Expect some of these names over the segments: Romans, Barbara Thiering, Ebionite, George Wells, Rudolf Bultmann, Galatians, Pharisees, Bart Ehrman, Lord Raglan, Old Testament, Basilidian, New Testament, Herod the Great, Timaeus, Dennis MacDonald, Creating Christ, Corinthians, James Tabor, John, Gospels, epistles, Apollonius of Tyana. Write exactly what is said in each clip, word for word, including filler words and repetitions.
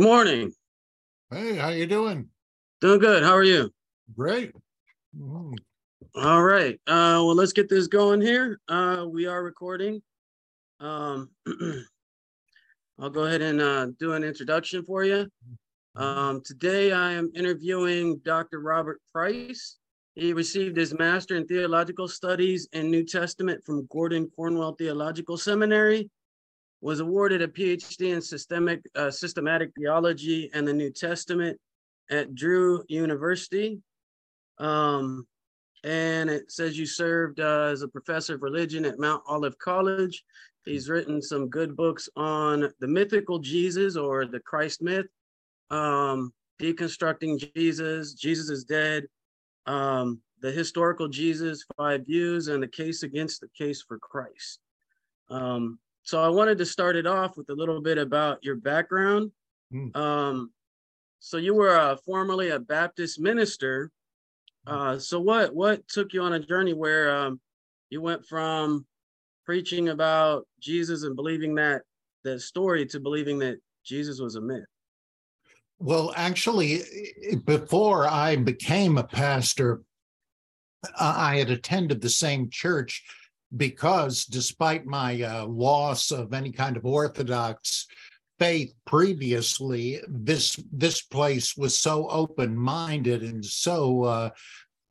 Good morning. Hey, how you doing? Doing good. How are you? Great. Mm. All right. Uh, well, let's get this going here. Uh, we are recording. Um, I'll go ahead and uh, do an introduction for you. Um, today, I am interviewing Doctor Robert Price. He received his master in theological studies and New Testament from Gordon-Conwell Theological Seminary, was awarded a P H D in systemic, uh, systematic theology and the New Testament at Drew University. Um, and it says you served uh, as a professor of religion at Mount Olive College. He's written some good books on the mythical Jesus or the Christ myth, um, Deconstructing Jesus, Jesus is Dead, um, The Historical Jesus, Five Views, and The Case Against the Case for Christ. Um, So I wanted to start it off with a little bit about your background. Mm. Um, so you were uh, formerly a Baptist minister. Uh, so what what took you on a journey where um, you went from preaching about Jesus and believing that that story to believing that Jesus was a myth? Well, actually, before I became a pastor, I had attended the same church, because despite my uh, loss of any kind of Orthodox faith previously, this this place was so open-minded and so uh,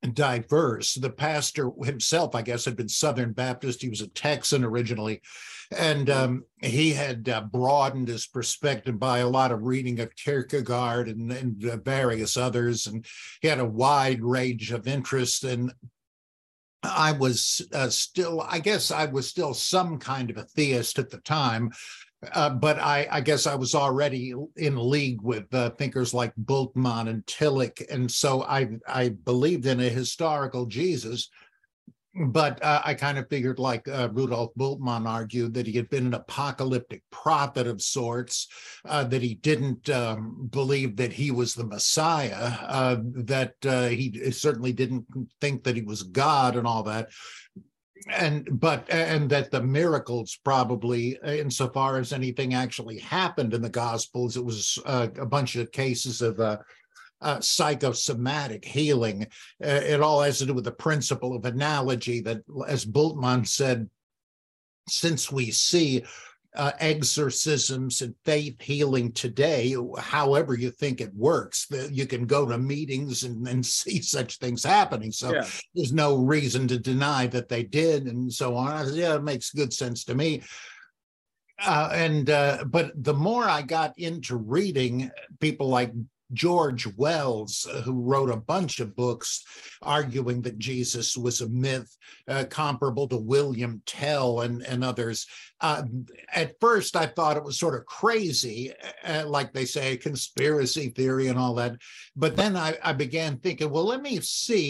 diverse. The pastor himself, I guess, had been Southern Baptist. He was a Texan originally, and um, he had uh, broadened his perspective by a lot of reading of Kierkegaard and, and uh, various others, and he had a wide range of interests. And I was uh, still, I guess I was still some kind of a theist at the time, uh, but I, I guess I was already in league with uh, thinkers like Bultmann and Tillich, and so I, I believed in a historical Jesus, but uh, I kind of figured, like uh, Rudolf Bultmann argued, that he had been an apocalyptic prophet of sorts, uh, that he didn't um, believe that he was the Messiah, uh, that uh, he certainly didn't think that he was God and all that, and but and that the miracles probably, insofar as anything actually happened in the Gospels, it was uh, a bunch of cases of uh, Uh, psychosomatic healing. Uh, it all has to do with the principle of analogy that, as Bultmann said, since we see uh, exorcisms and faith healing today, however you think it works, that you can go to meetings and, and see such things happening. So yeah, there's no reason to deny that they did and so on. I said, yeah, it makes good sense to me. Uh, and uh, but the more I got into reading people like George Wells, who wrote a bunch of books arguing that Jesus was a myth, uh, comparable to William Tell and, and others. Uh, at first, I thought it was sort of crazy, uh, like they say, conspiracy theory and all that. But then I, I began thinking, well, let me see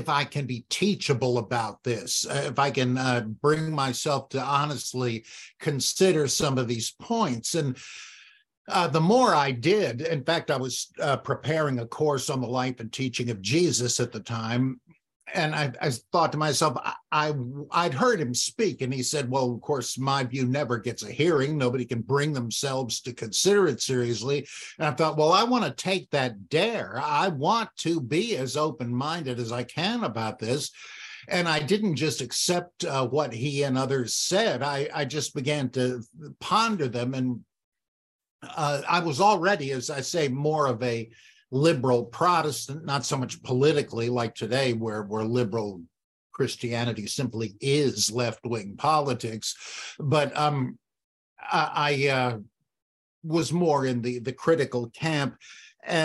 if I can be teachable about this, uh, if I can uh, bring myself to honestly consider some of these points. And Uh, the more I did, in fact, I was uh, preparing a course on the life and teaching of Jesus at the time, and I, I thought to myself, I, I, I'd heard him speak, and he said, well, of course, my view never gets a hearing. Nobody can bring themselves to consider it seriously. And I thought, well, I want to take that dare. I want to be as open-minded as I can about this. And I didn't just accept uh, what he and others said. I, I just began to ponder them, and Uh, I was already, as I say, more of a liberal Protestant, not so much politically like today, where, where liberal Christianity simply is left-wing politics, but um, I, I uh, was more in the, the critical camp.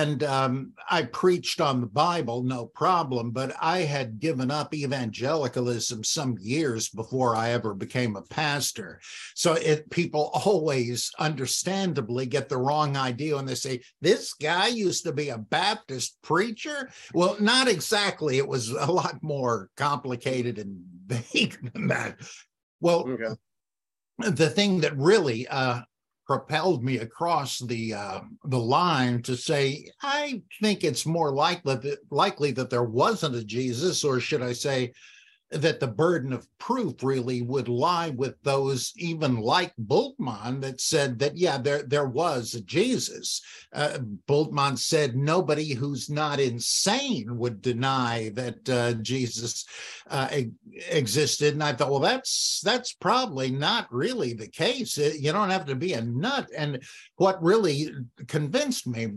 And um, I preached on the Bible, no problem, but I had given up evangelicalism some years before I ever became a pastor. So it, people always understandably get the wrong idea when they say, this guy used to be a Baptist preacher? Well, not exactly. It was a lot more complicated and vague than that. Well, okay. The thing that really uh, propelled me across the uh, the line to say, I think it's more likely that, likely that there wasn't a Jesus, or should I say, that the burden of proof really would lie with those even like Bultmann that said that, yeah, there, there was a Jesus. Uh, Bultmann said nobody who's not insane would deny that uh, Jesus uh, existed. And I thought, well, that's, that's probably not really the case. You don't have to be a nut. And what really convinced me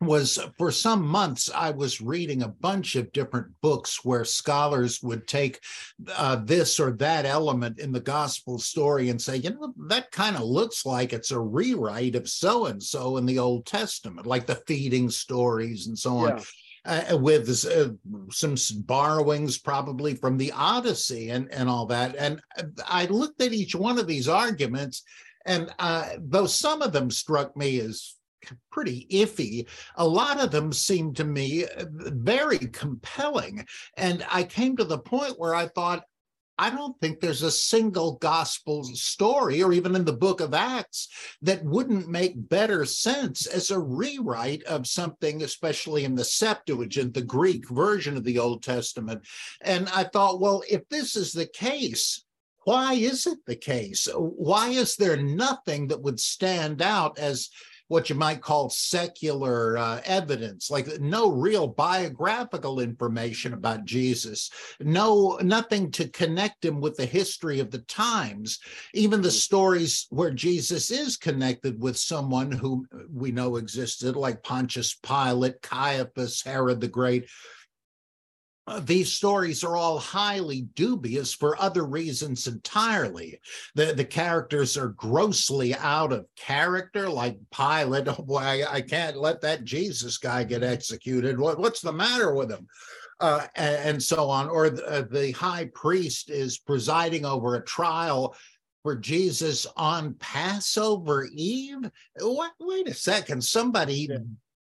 was, for some months, I was reading a bunch of different books where scholars would take uh, this or that element in the gospel story and say, you know, that kind of looks like it's a rewrite of so-and-so in the Old Testament, like the feeding stories and so on. Yeah. Uh, with uh, some borrowings probably from the Odyssey and, and all that. And I looked at each one of these arguments, and uh, though some of them struck me as pretty iffy, a lot of them seemed to me very compelling. And I came to the point where I thought, I don't think there's a single gospel story, or even in the book of Acts, that wouldn't make better sense as a rewrite of something, especially in the Septuagint, the Greek version of the Old Testament. And I thought, well, if this is the case, why is it the case? Why is there nothing that would stand out as what you might call secular uh, evidence, like no real biographical information about Jesus, no nothing to connect him with the history of the times. Even the stories where Jesus is connected with someone who we know existed, like Pontius Pilate, Caiaphas, Herod the Great, these stories are all highly dubious for other reasons entirely. The, the characters are grossly out of character, like Pilate. Oh, boy, I, I can't let that Jesus guy get executed. What, what's the matter with him? Uh, and, and so on. Or the, uh, the high priest is presiding over a trial for Jesus on Passover Eve. What, wait a second, somebody... Yeah.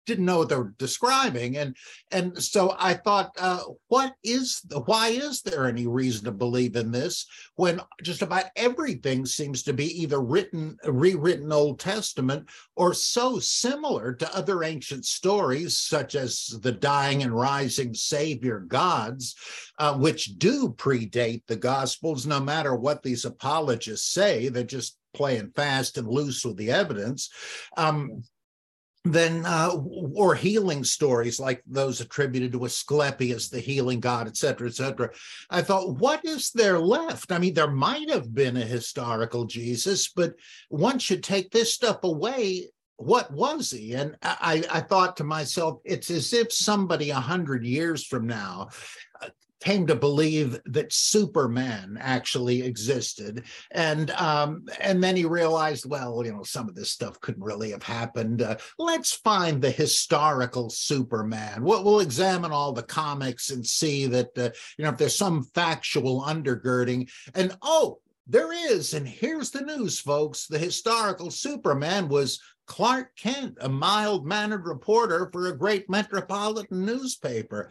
Didn't know what they were describing. And and so I thought, uh, what is the, why is there any reason to believe in this when just about everything seems to be either written, rewritten Old Testament or so similar to other ancient stories, such as the dying and rising Savior gods, uh, which do predate the Gospels, no matter what these apologists say. They're just playing fast and loose with the evidence. Um, Then, uh, or healing stories like those attributed to Asclepius, the healing god, et cetera, et cetera. I thought, what is there left? I mean, there might have been a historical Jesus, but once you take this stuff away, what was he? And I, I thought to myself, it's as if somebody a hundred years from now uh, came to believe that Superman actually existed. And um, and then he realized, well, you know, some of this stuff couldn't really have happened. Uh, let's find the historical Superman. We'll, we'll examine all the comics and see that, uh, you know, if there's some factual undergirding. And, oh, there is. And here's the news, folks. The historical Superman was Clark Kent, a mild-mannered reporter for a great metropolitan newspaper.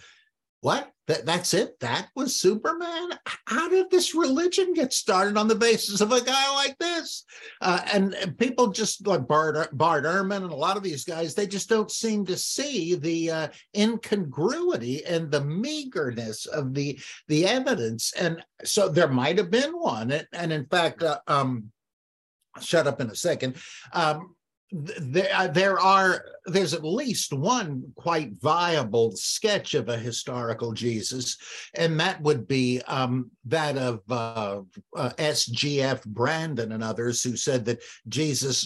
What? That, that's it? That was Superman? How did this religion get started on the basis of a guy like this? Uh, and, and people just like Bart, Bart Ehrman and a lot of these guys, they just don't seem to see the uh, incongruity and the meagerness of the, the evidence. And so there might have been one. And, and in fact, uh, um, shut up in a second. Um, There, there are, there's at least one quite viable sketch of a historical Jesus, and that would be um, that of uh, uh, S G F Brandon and others, who said that Jesus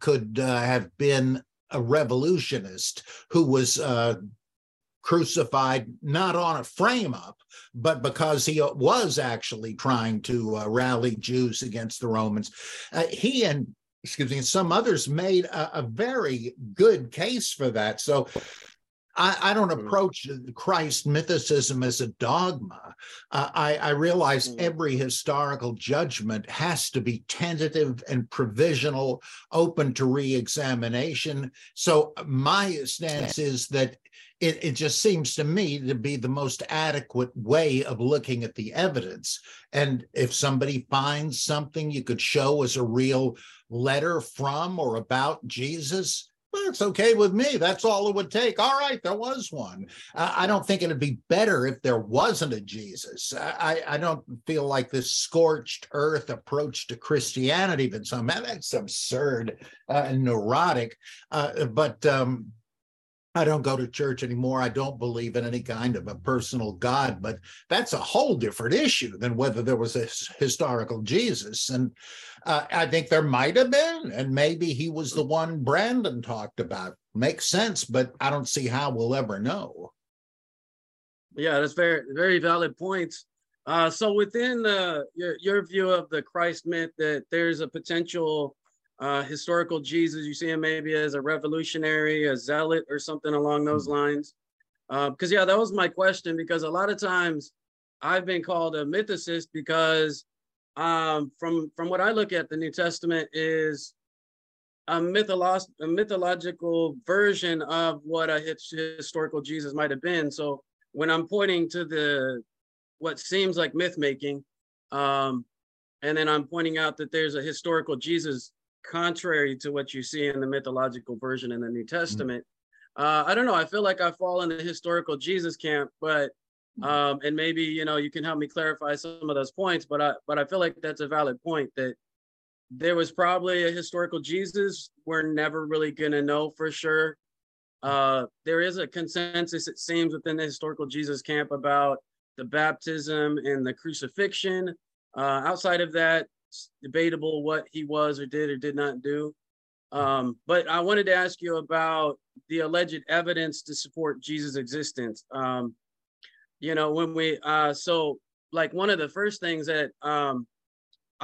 could uh, have been a revolutionist who was uh, crucified not on a frame-up, but because he was actually trying to uh, rally Jews against the Romans. Uh, he and excuse me, some others made a, a very good case for that. So I, I don't approach Christ mythicism as a dogma. Uh, I, I realize every historical judgment has to be tentative and provisional, open to re-examination. So my stance is that It, it just seems to me to be the most adequate way of looking at the evidence. And if somebody finds something you could show as a real letter from or about Jesus, That's okay with me. That's all it would take. All right, there was one. Uh, I don't think it'd be better if there wasn't a Jesus. I, I don't feel like this scorched earth approach to Christianity, but some, man, that's absurd uh, and neurotic. Uh, but um, I don't go to church anymore. I don't believe in any kind of a personal God, but that's a whole different issue than whether there was a historical Jesus. And uh, I think there might have been, and maybe he was the one Brandon talked about. Makes sense, but I don't see how we'll ever know. Yeah, that's very, very valid points. Uh, so within uh, your, your view of the Christ myth, that there's a potential Uh, historical Jesus, you see him maybe as a revolutionary, a zealot, or something along those lines. Because, uh, yeah, that was my question, because a lot of times I've been called a mythicist because um, from, from what I look at, the New Testament is a, mytholo- a mythological version of what a historical Jesus might have been. So when I'm pointing to the what seems like myth-making, um, and then I'm pointing out that there's a historical Jesus contrary to what you see in the mythological version in the New Testament. Uh, I don't know. I feel like I fall in the historical Jesus camp, but um, and maybe, you know, you can help me clarify some of those points, but I, but I feel like that's a valid point, that there was probably a historical Jesus. We're never really going to know for sure. Uh, there is a consensus, it seems, within the historical Jesus camp about the baptism and the crucifixion. Uh, outside of that, debatable what he was or did or did not do. Um, but I wanted to ask you about the alleged evidence to support Jesus' existence. Um, you know, when we, uh, so like one of the first things that um,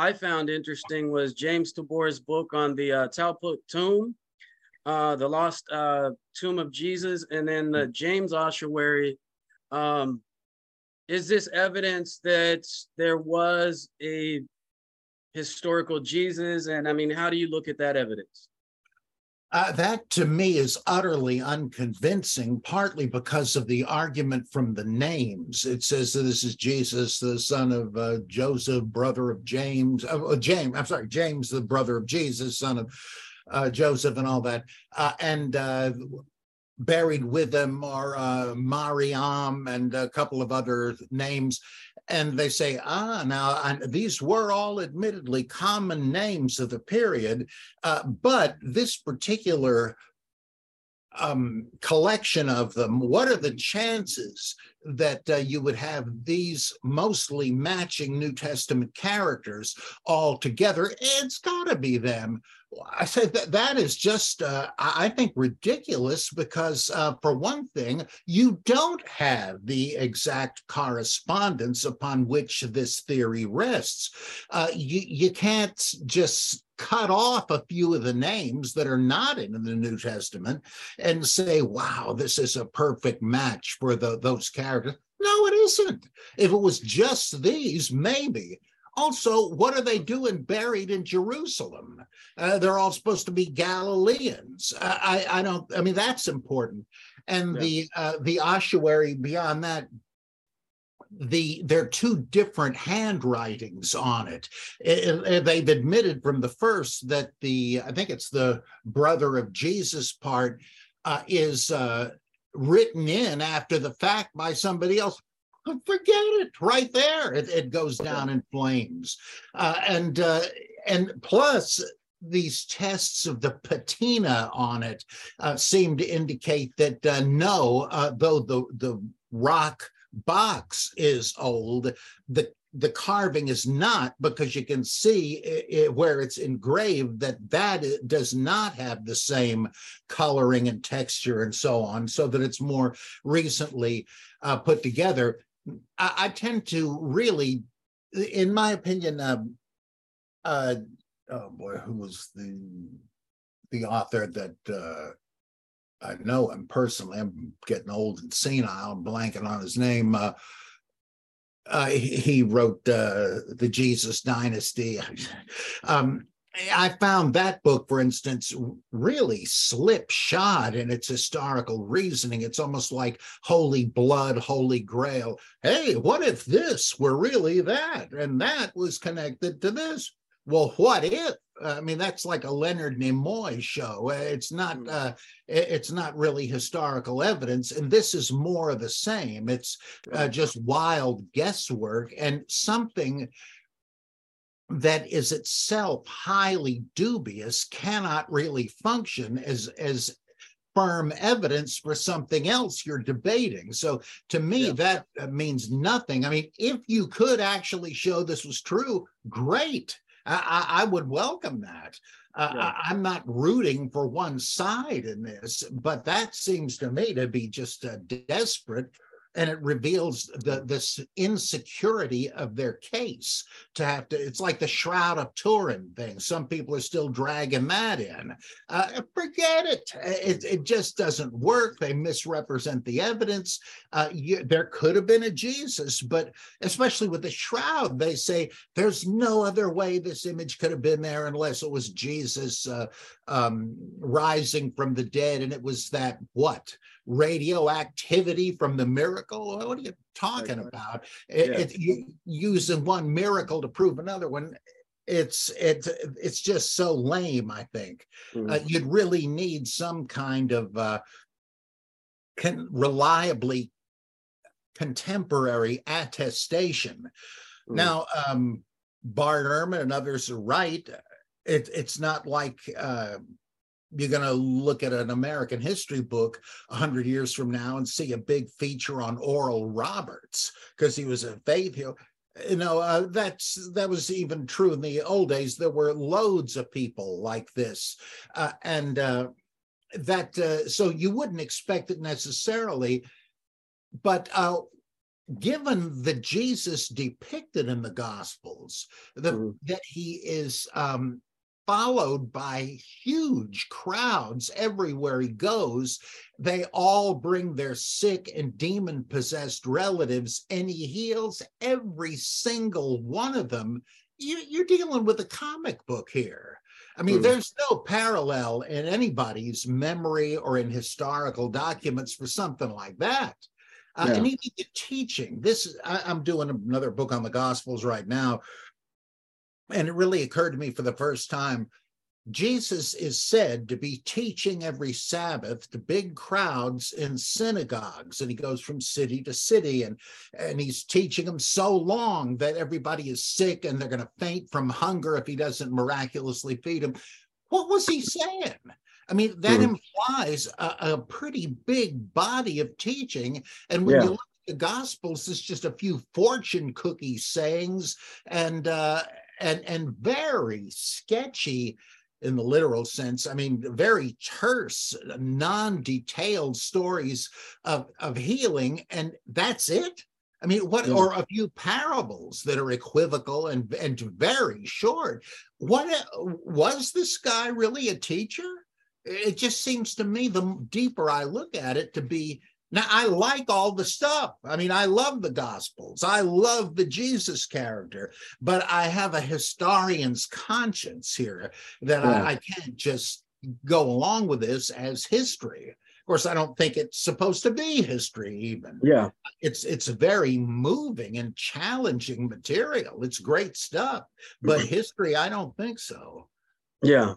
I found interesting was James Tabor's book on the uh, Talpot tomb, uh, the lost uh, tomb of Jesus, and then the James ossuary. Um, is this evidence that there was a historical Jesus? And I mean, how do you look at that evidence? Uh, that to me is utterly unconvincing, partly because of the argument from the names. It says that this is Jesus, the son of uh, Joseph, brother of James, uh, James, I'm sorry, James, the brother of Jesus, son of uh, Joseph and all that. Uh, and uh, buried with them are uh, Mariam and a couple of other names. And they say, ah, now, I, these were all admittedly common names of the period, uh, but this particular um, collection of them, what are the chances that uh, you would have these mostly matching New Testament characters all together? It's got to be them. I say that that is just, uh, I think, ridiculous because, uh, for one thing, you don't have the exact correspondence upon which this theory rests. Uh, you, you can't just cut off a few of the names that are not in the New Testament and say, wow, this is a perfect match for the, those characters. No, it isn't. If it was just these, maybe. Also, what are they doing buried in Jerusalem? Uh, they're all supposed to be Galileans. Uh, I, I don't, I mean, that's important. And yeah. the uh, the ossuary beyond that, the there are two different handwritings on it. It, it. They've admitted from the first that the, I think it's the brother of Jesus part uh, is uh, written in after the fact by somebody else. Forget it, right there. It, it goes down in flames. Uh, and uh, and plus, these tests of the patina on it uh, seem to indicate that uh, no, uh, though the, the rock box is old, the the carving is not, because you can see it, it, where it's engraved that that does not have the same coloring and texture and so on, so that it's more recently uh, put together. I, I tend to really, in my opinion, uh, uh, oh boy, who was the the author that uh, I know him personally? I'm getting old and senile, I'm blanking on his name. Uh, uh, he, he wrote uh, The Jesus Dynasty. um, I found that book, for instance, really slipshod in its historical reasoning. It's almost like holy blood, holy grail. Hey, what if this were really that? And that was connected to this. well, what if? I mean, that's like a Leonard Nimoy show. It's not uh, it's not really historical evidence. And this is more of the same. It's uh, just wild guesswork and something that is itself highly dubious cannot really function as as firm evidence for something else you're debating. So to me, yeah. that uh, means nothing. I mean, if you could actually show this was true, great. I, I would welcome that. Uh, yeah. I, I'm not rooting for one side in this, but that seems to me to be just uh, desperate, and it reveals the this insecurity of their case to have to. It's like the Shroud of Turin thing. Some people are still dragging that in. Uh, forget it. it. It just doesn't work. They misrepresent the evidence. Uh, you, there could have been a Jesus, but especially with the Shroud, they say there's no other way this image could have been there unless it was Jesus uh, um, rising from the dead, and it was that what? radioactivity from the miracle? What are you talking about? It, yeah. it, you, using one miracle to prove another one, it's it's it's just so lame, I think. Mm. Uh, you'd really need some kind of uh, can reliably contemporary attestation. Mm. Now, um, Bart Ehrman and others are right. It, it's not like... Uh, you're going to look at an American history book a hundred years from now and see a big feature on Oral Roberts because he was a faith hero. You know, uh, that's that was even true in the old days. There were loads of people like this. Uh, and uh, that uh, so you wouldn't expect it necessarily. But uh, given the Jesus depicted in the Gospels, the, mm. that he is... Um, followed by huge crowds everywhere he goes. They all bring their sick and demon-possessed relatives, and he heals every single one of them. You, you're dealing with a comic book here. I mean, mm. there's no parallel in anybody's memory or in historical documents for something like that. Uh, yeah. And even the teaching. This is, I, I'm doing another book on the Gospels right now, and it really occurred to me for the first time, Jesus is said to be teaching every Sabbath to big crowds in synagogues, and he goes from city to city, and, and he's teaching them so long that everybody is sick and they're going to faint from hunger if he doesn't miraculously feed them. What was he saying? I mean, that mm-hmm. implies a, a pretty big body of teaching, and when yeah. you look at the Gospels, it's just a few fortune cookie sayings, and... uh And, and very sketchy in the literal sense. I mean, very terse, non-detailed stories of, of healing, and that's it? I mean, what yeah. or a few parables that are equivocal and, and very short. What was this guy really a teacher? It just seems to me, the deeper I look at it, to be... Now, I like all the stuff. I mean, I love the Gospels. I love the Jesus character, but I have a historian's conscience here that yeah. I, I can't just go along with this as history. Of course, I don't think it's supposed to be history even. Yeah. It's it's very moving and challenging material. It's great stuff, but history, I don't think so. Yeah.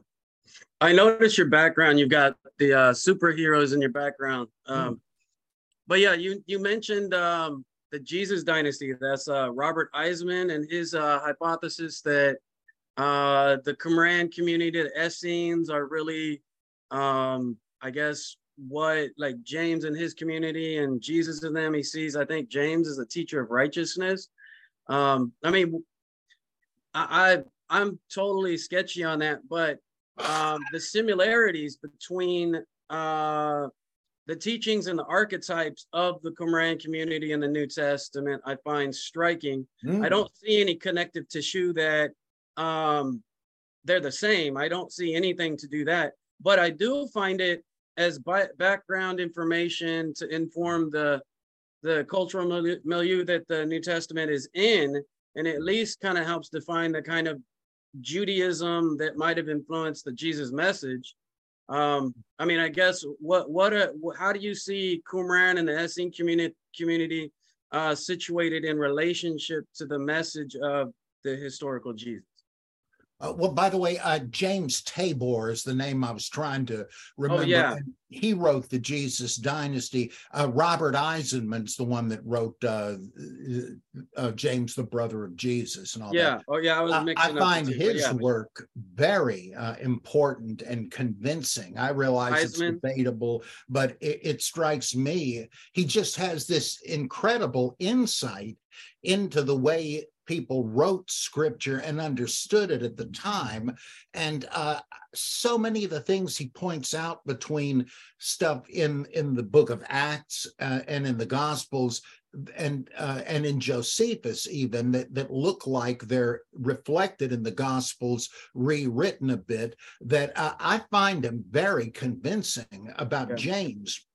I noticed your background. You've got the uh, superheroes in your background. Um, mm. But yeah, you you mentioned um, the Jesus Dynasty. That's uh, Robert Eisenman and his uh, hypothesis that uh, the Qumran community, the Essenes, are really, um, I guess, what like James and his community and Jesus and them. He sees, I think, James as a teacher of righteousness. Um, I mean, I, I I'm totally sketchy on that, but um, the similarities between uh, the teachings and the archetypes of the Qumran community in the New Testament, I find striking. Mm. I don't see any connective tissue that um, they're the same. I don't see anything to do that. But I do find it as bi- background information to inform the, the cultural milieu, milieu that the New Testament is in, and at least kind of helps define the kind of Judaism that might have influenced the Jesus message. Um, I mean, I guess what what a, how do you see Qumran and the Essene community community uh, situated in relationship to the message of the historical Jesus? Uh, well, by the way, uh, James Tabor is the name I was trying to remember. Oh, yeah. And he wrote the Jesus Dynasty. Uh, Robert Eisenman's the one that wrote uh, uh, James, the brother of Jesus, and all yeah. that. Oh, yeah. I, was uh, I find up his yeah. work very uh, important and convincing. I realize Eisman. It's debatable, but it, it strikes me. He just has this incredible insight into the way people wrote scripture and understood it at the time. And uh, so many of the things he points out between stuff in, in the book of Acts uh, and in the Gospels and uh, and in Josephus even that, that look like they're reflected in the Gospels, rewritten a bit, that uh, I find him very convincing about yeah. James.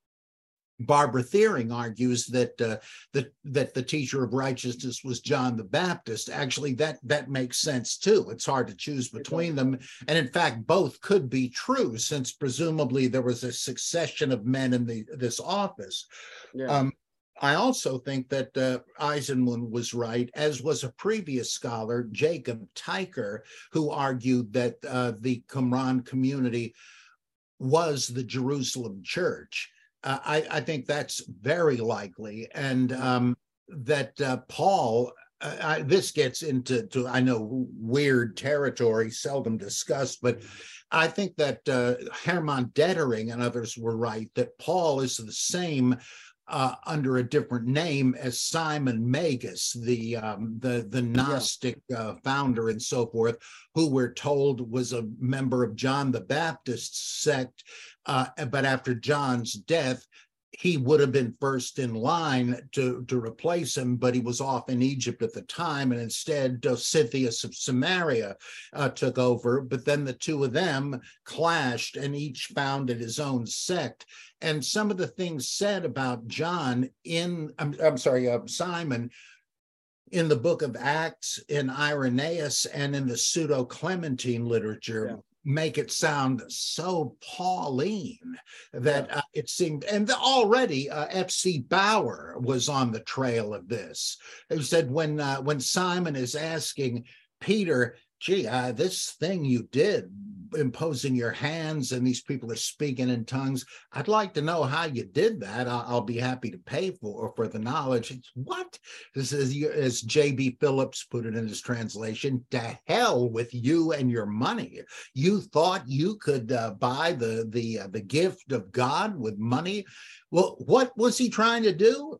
Barbara Thiering argues that uh, that that the teacher of righteousness was John the Baptist. Actually, that that makes sense too. It's hard to choose between them, and in fact, both could be true, since presumably there was a succession of men in the this office. Yeah. Um, I also think that uh, Eisenman was right, as was a previous scholar, Jacob Teicher, who argued that uh, the Qumran community was the Jerusalem church. Uh, I, I think that's very likely, and um, that uh, Paul, uh, I, this gets into, to, I know, weird territory, seldom discussed, but I think that uh, Hermann Detering and others were right, that Paul is the same uh, under a different name as Simon Magus, the, um, the, the Gnostic uh, founder and so forth, who we're told was a member of John the Baptist's sect. Uh, but after John's death, he would have been first in line to, to replace him, but he was off in Egypt at the time, and instead Dositheus of Samaria uh, took over. But then the two of them clashed, and each founded his own sect. And some of the things said about John in, I'm, I'm sorry, uh, Simon, in the book of Acts, in Irenaeus, and in the Pseudo-Clementine literature, yeah. make it sound so Pauline that uh, it seemed, and already uh, F C Baur was on the trail of this. He said when uh, when Simon is asking Peter, gee, uh, this thing you did, imposing your hands and these people are speaking in tongues, I'd like to know how you did that. I'll, I'll be happy to pay for for the knowledge. It's, what? This is, as J B Phillips put it in his translation, to hell with you and your money. You thought you could uh, buy the, the, uh, the gift of God with money? Well, what was he trying to do?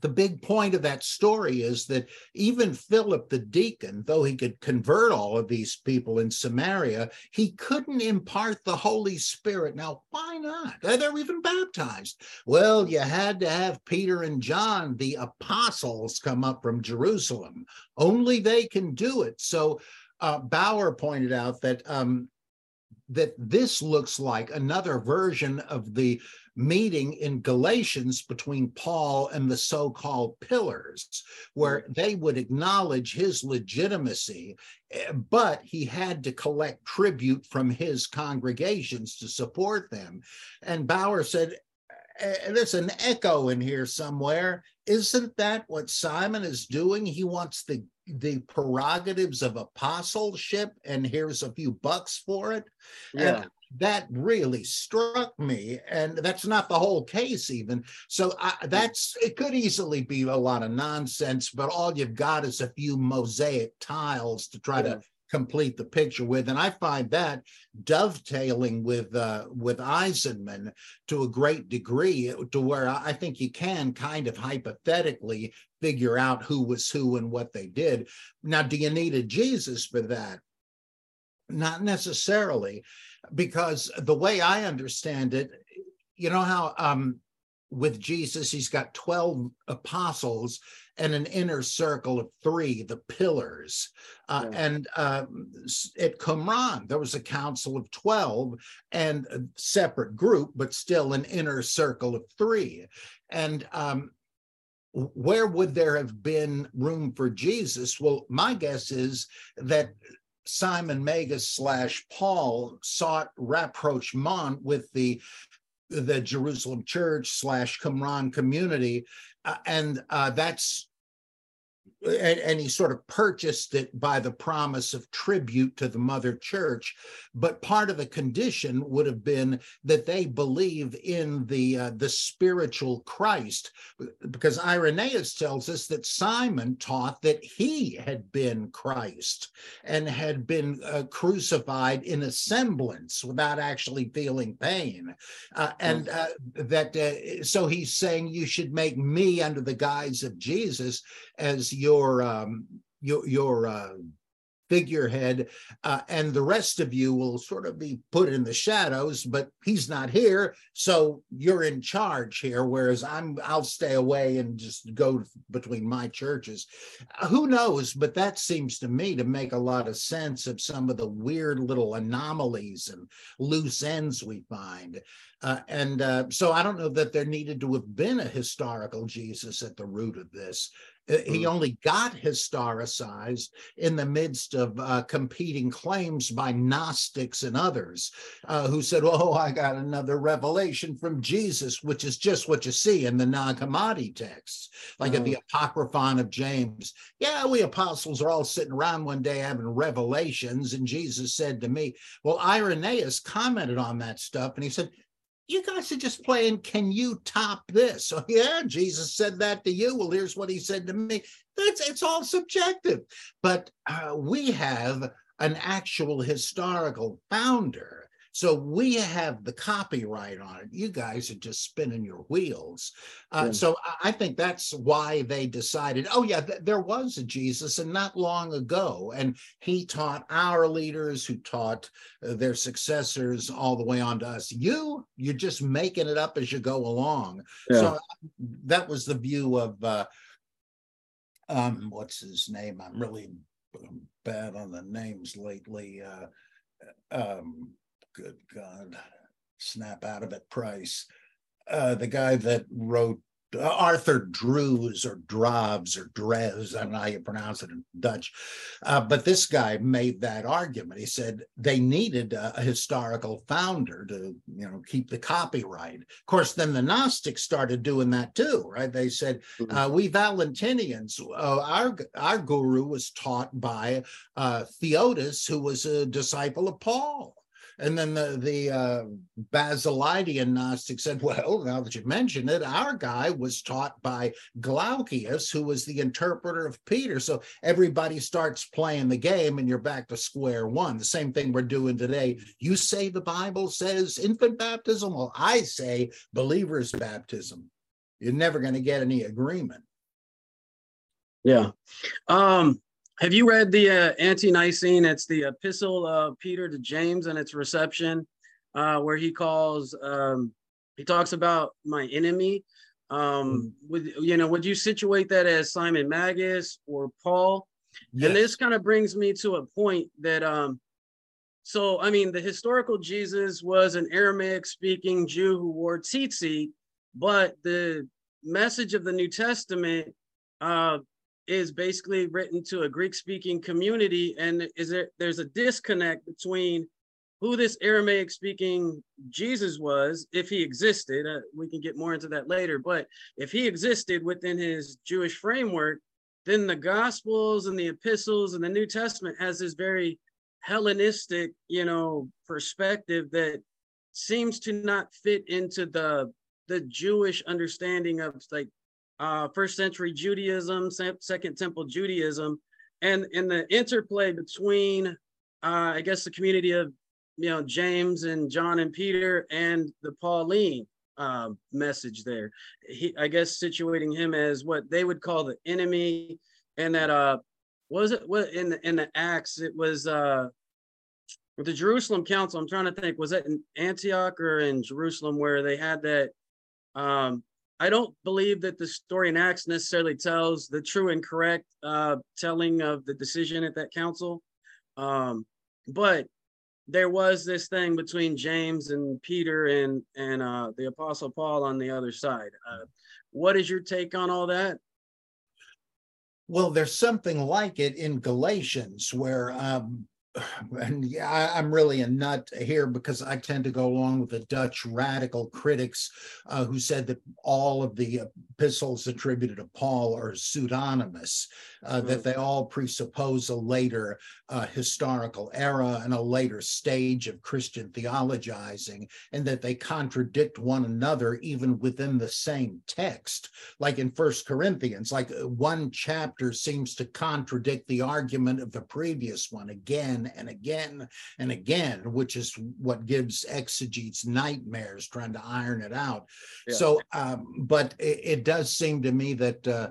The big point of that story is that even Philip the deacon, though he could convert all of these people in Samaria, he couldn't impart the Holy Spirit. Now, why not? They're even baptized. Well, you had to have Peter and John, the apostles, come up from Jerusalem. Only they can do it. So uh, Baur pointed out that um, that this looks like another version of the meeting in Galatians between Paul and the so-called pillars, where they would acknowledge his legitimacy, but he had to collect tribute from his congregations to support them. And Baur said, there's an echo in here somewhere. Isn't that what Simon is doing? He wants the the prerogatives of apostleship, and here's a few bucks for it. Yeah. And that really struck me, and that's not the whole case even. So I, that's, it could easily be a lot of nonsense, but all you've got is a few mosaic tiles to try yeah. to complete the picture with, and I find that dovetailing with uh, with Eisenman to a great degree, to where I think you can kind of hypothetically figure out who was who and what they did. Now, do you need a Jesus for that? Not necessarily, because the way I understand it, you know how um, with Jesus, he's got twelve apostles and an inner circle of three, the pillars. Uh, yeah. And uh, at Qumran, there was a council of twelve and a separate group, but still an inner circle of three. And um, where would there have been room for Jesus? Well, my guess is that Simon Magus slash Paul sought rapprochement with the the Jerusalem church slash Qumran community. Uh, and uh, that's and, and he sort of purchased it by the promise of tribute to the mother church. But part of the condition would have been that they believe in the, uh, the spiritual Christ, because Irenaeus tells us that Simon taught that he had been Christ and had been uh, crucified in a semblance without actually feeling pain. Uh, and uh, that uh, so he's saying you should make me under the guise of Jesus as your Your, um, your your uh, figurehead, uh, and the rest of you will sort of be put in the shadows. But he's not here, so you're in charge here. Whereas I'm, I'll stay away and just go between my churches. Uh, who knows? But that seems to me to make a lot of sense of some of the weird little anomalies and loose ends we find. Uh, and uh, so I don't know that there needed to have been a historical Jesus at the root of this. He only got historicized in the midst of uh, competing claims by Gnostics and others uh, who said, oh, I got another revelation from Jesus, which is just what you see in the Nag Hammadi texts, like oh. in the Apocryphon of James. Yeah, we apostles are all sitting around one day having revelations, and Jesus said to me, well, Irenaeus commented on that stuff, and he said, you guys are just playing, can you top this? So, yeah, Jesus said that to you. Well, here's what he said to me. That's, it's all subjective. But uh, we have an actual historical founder. So we have the copyright on it. You guys are just spinning your wheels. Uh, mm. So I think that's why they decided, oh, yeah, th there was a Jesus, and not long ago. And he taught our leaders, who taught uh, their successors all the way on to us. You, you're just making it up as you go along. Yeah. So that was the view of, uh, um, what's his name? I'm really bad on the names lately. Uh, um, Good God, snap out of it, Price. Uh, the guy that wrote uh, Arthur Drews or Draves or Dreves, I don't know how you pronounce it in Dutch. Uh, but this guy made that argument. He said they needed a, a historical founder to, you know, keep the copyright. Of course, then the Gnostics started doing that too, right? They said, mm-hmm. uh, we Valentinians, uh, our, our guru was taught by uh, Theodotus, who was a disciple of Paul. And then the, the uh, Basilidian Gnostic said, well, now that you mention it, our guy was taught by Glaucius, who was the interpreter of Peter. So everybody starts playing the game, and you're back to square one. The same thing we're doing today. You say the Bible says infant baptism. Well, I say believer's baptism. You're never going to get any agreement. Yeah. Um Have you read the uh, Anti-Nicene? It's the epistle of Peter to James and its reception, uh, where he calls, um, he talks about my enemy. Um, would, you know, would you situate that as Simon Magus or Paul? Yes. And this kind of brings me to a point that, um, so, I mean, the historical Jesus was an Aramaic-speaking Jew who wore tzitzit, but the message of the New Testament uh, is basically written to a Greek-speaking community, and is there there's a disconnect between who this Aramaic-speaking Jesus was, if he existed. Uh, we can get more into that later, but if he existed within his Jewish framework, then the Gospels and the Epistles and the New Testament has this very Hellenistic, you know, perspective that seems to not fit into the the Jewish understanding of, like, Uh, first century Judaism, Second Temple Judaism, and in the interplay between, uh, I guess, the community of, you know, James and John and Peter and the Pauline uh, message there. He, I guess, situating him as what they would call the enemy, and that uh, was it what in the, in the Acts it was uh, the Jerusalem Council. I'm trying to think, was that in Antioch or in Jerusalem where they had that? Um, I don't believe that the story in Acts necessarily tells the true and correct uh, telling of the decision at that council. Um, but there was this thing between James and Peter and, and uh, the Apostle Paul on the other side. Uh, what is your take on all that? Well, there's something like it in Galatians where um, and yeah, I, I'm really a nut here because I tend to go along with the Dutch radical critics uh, who said that all of the epistles attributed to Paul are pseudonymous, uh, mm-hmm. that they all presuppose a later uh, historical era and a later stage of Christian theologizing, and that they contradict one another even within the same text. Like in First Corinthians, like one chapter seems to contradict the argument of the previous one again and again and again, which is what gives exegetes nightmares trying to iron it out. Yeah. So, um, but it, it does seem to me that uh,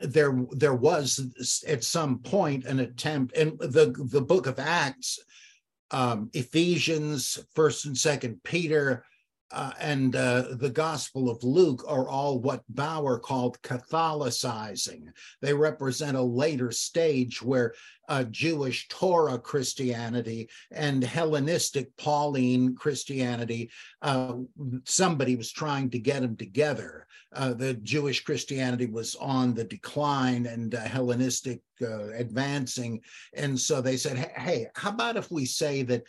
there there was at some point an attempt, and the the book of Acts, um, Ephesians, First and Second Peter, uh, and uh, the Gospel of Luke are all what Baur called Catholicizing. They represent a later stage where Uh, Jewish Torah Christianity and Hellenistic Pauline Christianity, uh, somebody was trying to get them together. Uh, the Jewish Christianity was on the decline and uh, Hellenistic uh, advancing. And so they said, hey, hey, how about if we say that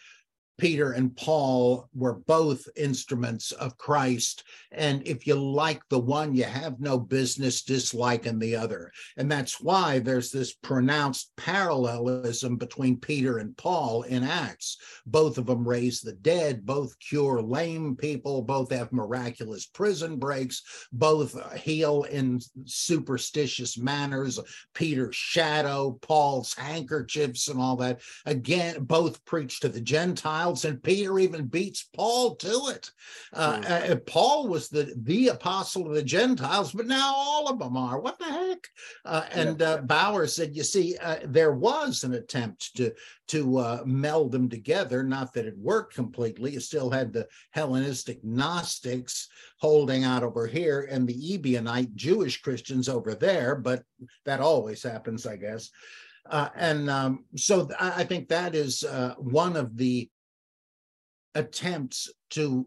Peter and Paul were both instruments of Christ, and if you like the one, you have no business disliking the other. And that's why there's this pronounced parallelism between Peter and Paul in Acts. Both of them raise the dead, both cure lame people, both have miraculous prison breaks, both heal in superstitious manners, Peter's shadow, Paul's handkerchiefs and all that. Again, both preach to the Gentiles, and Peter even beats Paul to it. Uh, mm. uh, Paul was the, the apostle of the Gentiles, but now all of them are. What the heck? Uh, and uh, Baur said, you see, uh, there was an attempt to, to uh, meld them together, not that it worked completely. You still had the Hellenistic Gnostics holding out over here and the Ebionite Jewish Christians over there, but that always happens, I guess. Uh, and um, so th- I think that is uh, one of the attempts to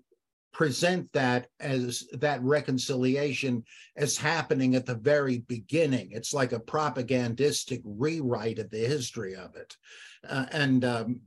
present that as that reconciliation as happening at the very beginning. It's like a propagandistic rewrite of the history of it. Uh, and um,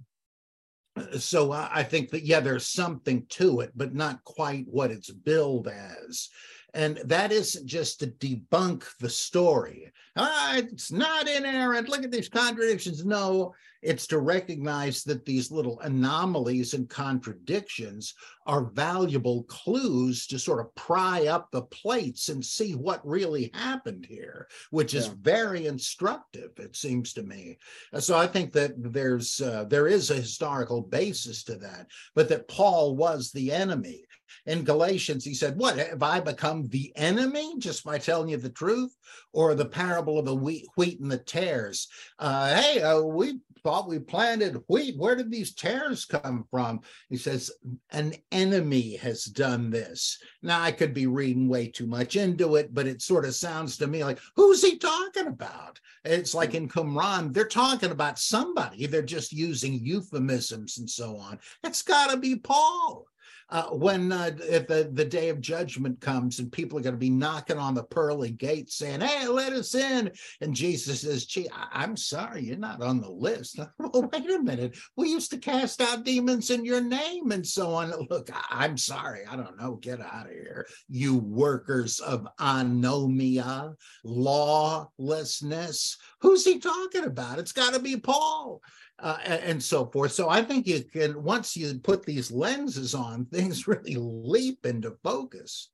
so I, I think that, yeah, there's something to it, but not quite what it's billed as. And that isn't just to debunk the story. Ah, it's not inerrant. Look at these contradictions. No, it's to recognize that these little anomalies and contradictions are valuable clues to sort of pry up the plates and see what really happened here, which yeah. is very instructive, it seems to me. So I think that there's uh, there is a historical basis to that, but that Paul was the enemy. In Galatians, he said, what, have I become the enemy just by telling you the truth? Or the parable of the wheat, wheat and the tares. Uh, hey, uh, we thought we planted wheat. Where did these tares come from? He says, an enemy has done this. Now, I could be reading way too much into it, but it sort of sounds to me like, who's he talking about? It's like in Qumran, they're talking about somebody. They're just using euphemisms and so on. It's got to be Paul. Uh, when uh, if the, the day of judgment comes and people are going to be knocking on the pearly gate saying, hey, let us in. And Jesus says, gee, I- I'm sorry, you're not on the list. Well, wait a minute. We used to cast out demons in your name and so on. Look, I- I'm sorry. I don't know. Get out of here, you workers of anomia, lawlessness. Who's he talking about? It's got to be Paul. Uh, and so forth. So I think you can, once you put these lenses on, things really leap into focus.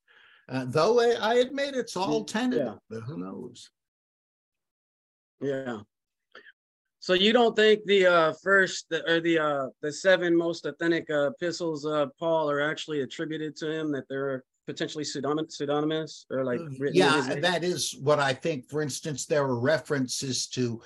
Uh, though I, I admit it's all tentative, yeah. but who knows? Yeah. So you don't think the uh, first the, or the uh, the seven most authentic uh, epistles of Paul are actually attributed to him? That they're potentially pseudonymous or like written? Yeah, that is what I think. For instance, there are references to.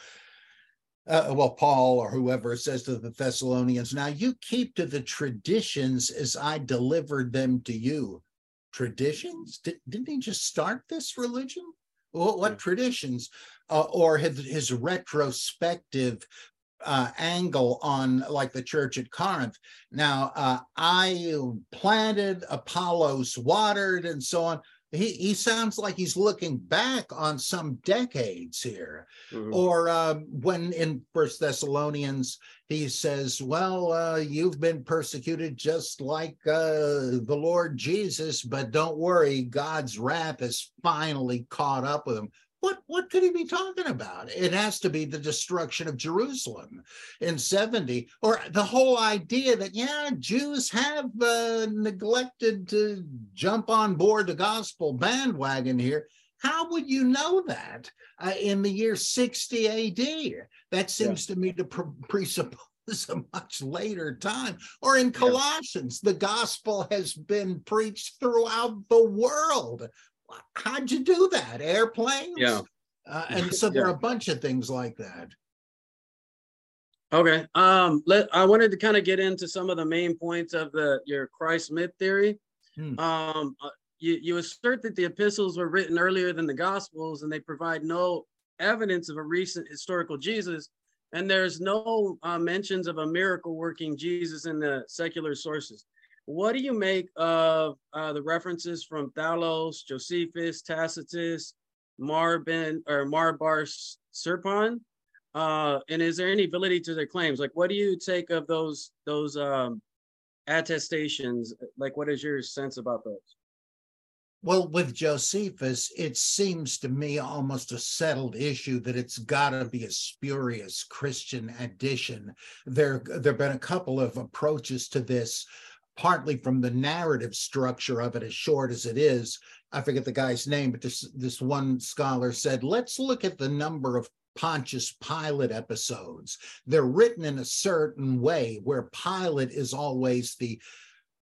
Uh, well, Paul or whoever says to the Thessalonians, now you keep to the traditions as I delivered them to you. Traditions? Did, didn't he just start this religion? What, what traditions? Uh, or his, his retrospective uh, angle on like the church at Corinth. Now, uh, I planted, Apollos watered, and so on. He, he sounds like he's looking back on some decades here. Mm-hmm. Or uh, when in First Thessalonians, he says, well, uh, you've been persecuted just like uh, the Lord Jesus, but don't worry, God's wrath is finally caught up with him. What, what could he be talking about? It has to be the destruction of Jerusalem in seventy, or the whole idea that, yeah, Jews have uh, neglected to jump on board the gospel bandwagon here. How would you know that uh, in the year sixty A D? That seems yeah. to me to pre- presuppose a much later time. Or in Colossians, yeah. the gospel has been preached throughout the world. How'd you do that? Airplanes? Yeah. Uh, and so there yeah. are a bunch of things like that. Okay. Um, let, I wanted to kind of get into some of the main points of the your Christ myth theory. Hmm. Um, you, you assert that the epistles were written earlier than the Gospels, and they provide no evidence of a recent historical Jesus, and there's no uh, mentions of a miracle-working Jesus in the secular sources. What do you make of uh, the references from Thaulos, Josephus, Tacitus, Marben, or Mara Bar Serapion? Uh, and is there any validity to their claims? Like, what do you take of those those um, attestations? Like, what is your sense about those? Well, with Josephus, it seems to me almost a settled issue that it's got to be a spurious Christian addition. There, there have been a couple of approaches to this, partly from the narrative structure of it, as short as it is. I forget the guy's name, but this, this one scholar said, let's look at the number of Pontius Pilate episodes. They're written in a certain way where Pilate is always the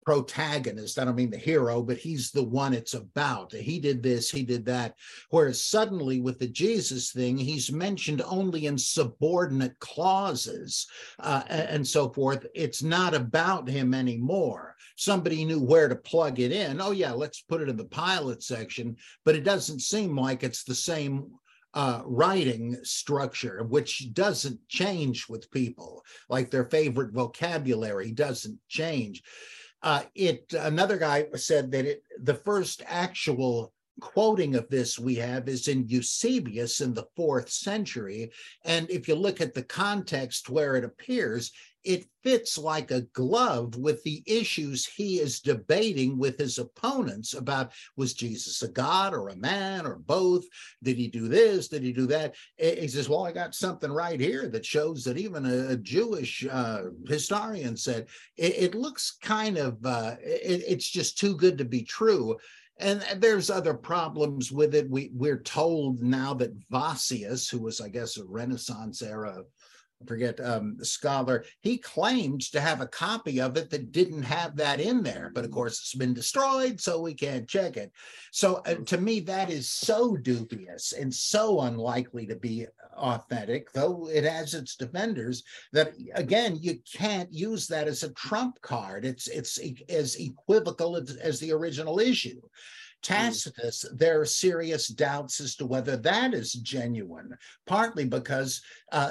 protagonist. I don't mean the hero, but he's the one it's about. He did this, he did that. Whereas suddenly with the Jesus thing, he's mentioned only in subordinate clauses uh, and so forth. It's not about him anymore. Somebody knew where to plug it in. Oh yeah, let's put it in the Pilate section, but it doesn't seem like it's the same Uh, writing structure, which doesn't change with people. Like their favorite vocabulary doesn't change. Uh, it another guy said that it, the first actual quoting of this we have is in Eusebius in the fourth century, and if you look at the context where it appears, it fits like a glove with the issues he is debating with his opponents about, was Jesus a god or a man or both? Did he do this? Did he do that? He says, well, I got something right here that shows that even a Jewish uh, historian said, it, it looks kind of, uh, it, it's just too good to be true. And there's other problems with it. We, we're told now that Vossius, who was, I guess, a Renaissance era, I forget, um, scholar, he claims to have a copy of it that didn't have that in there. But of course, it's been destroyed, so we can't check it. So uh, to me, that is so dubious and so unlikely to be authentic, though it has its defenders, that, again, you can't use that as a trump card. It's, it's e- as equivocal as, as the original issue. Tacitus, there are serious doubts as to whether that is genuine, partly because uh,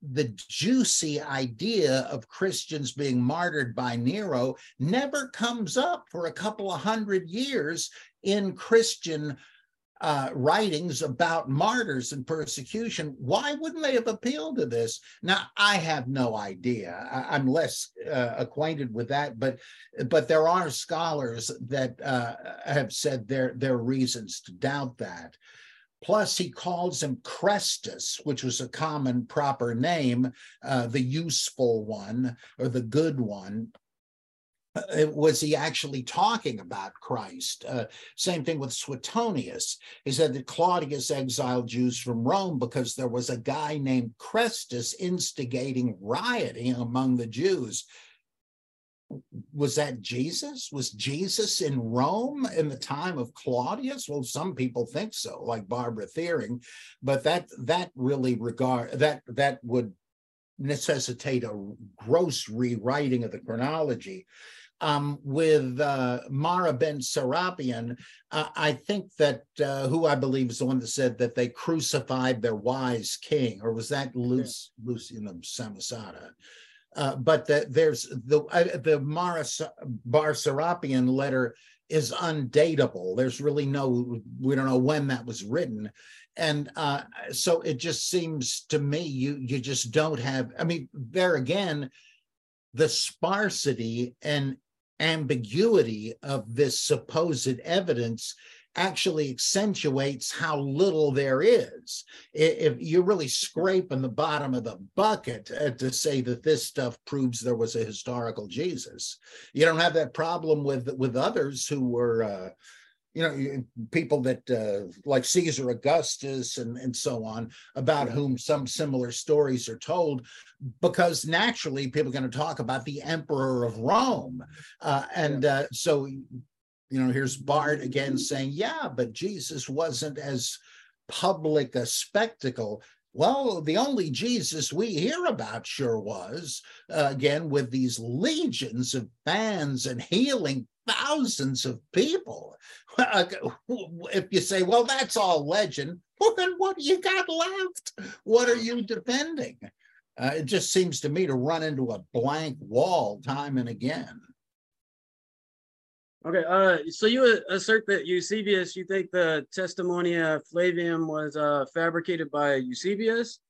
the juicy idea of Christians being martyred by Nero never comes up for a couple of hundred years in Christian Uh, writings about martyrs and persecution. Why wouldn't they have appealed to this? Now, I have no idea. I, I'm less uh, acquainted with that, but but there are scholars that uh, have said their, their reasons to doubt that. Plus, he calls him Crestus, which was a common proper name, uh, the useful one or the good one. Was he actually talking about Christ? Uh, same thing with Suetonius. He said that Claudius exiled Jews from Rome because there was a guy named Crestus instigating rioting among the Jews. Was that Jesus? Was Jesus in Rome in the time of Claudius? Well, some people think so, like Barbara Thiering, but that that really regard that that would necessitate a gross rewriting of the chronology. Um, with uh, Mara Bar Serapion, uh, I think that, uh, who I believe is the one that said that they crucified their wise king, or was that Luce, yeah. Lucian Samosata? Uh, but that there's the, uh, the Mara Bar Serapion letter is undatable. There's really no, we don't know when that was written. And uh, so it just seems to me, you, you just don't have, I mean, there again, the sparsity and ambiguity of this supposed evidence actually accentuates how little there is. If you're really scraping the bottom of the bucket to say that this stuff proves there was a historical Jesus, you don't have that problem with with others who were, uh, you know, people that uh, like Caesar Augustus and and so on, about whom some similar stories are told, because naturally people are going to talk about the emperor of Rome, uh, and uh, so. You know, here's Bart again saying, yeah, but Jesus wasn't as public a spectacle. Well, the only Jesus we hear about sure was, uh, again, with these legions of fans and healing thousands of people. If you say, well, that's all legend, well, then what do you got left? What are you defending? Uh, it just seems to me to run into a blank wall time and again. Okay, uh, so you assert that Eusebius, you think the Testimonia Flavium was uh, fabricated by Eusebius?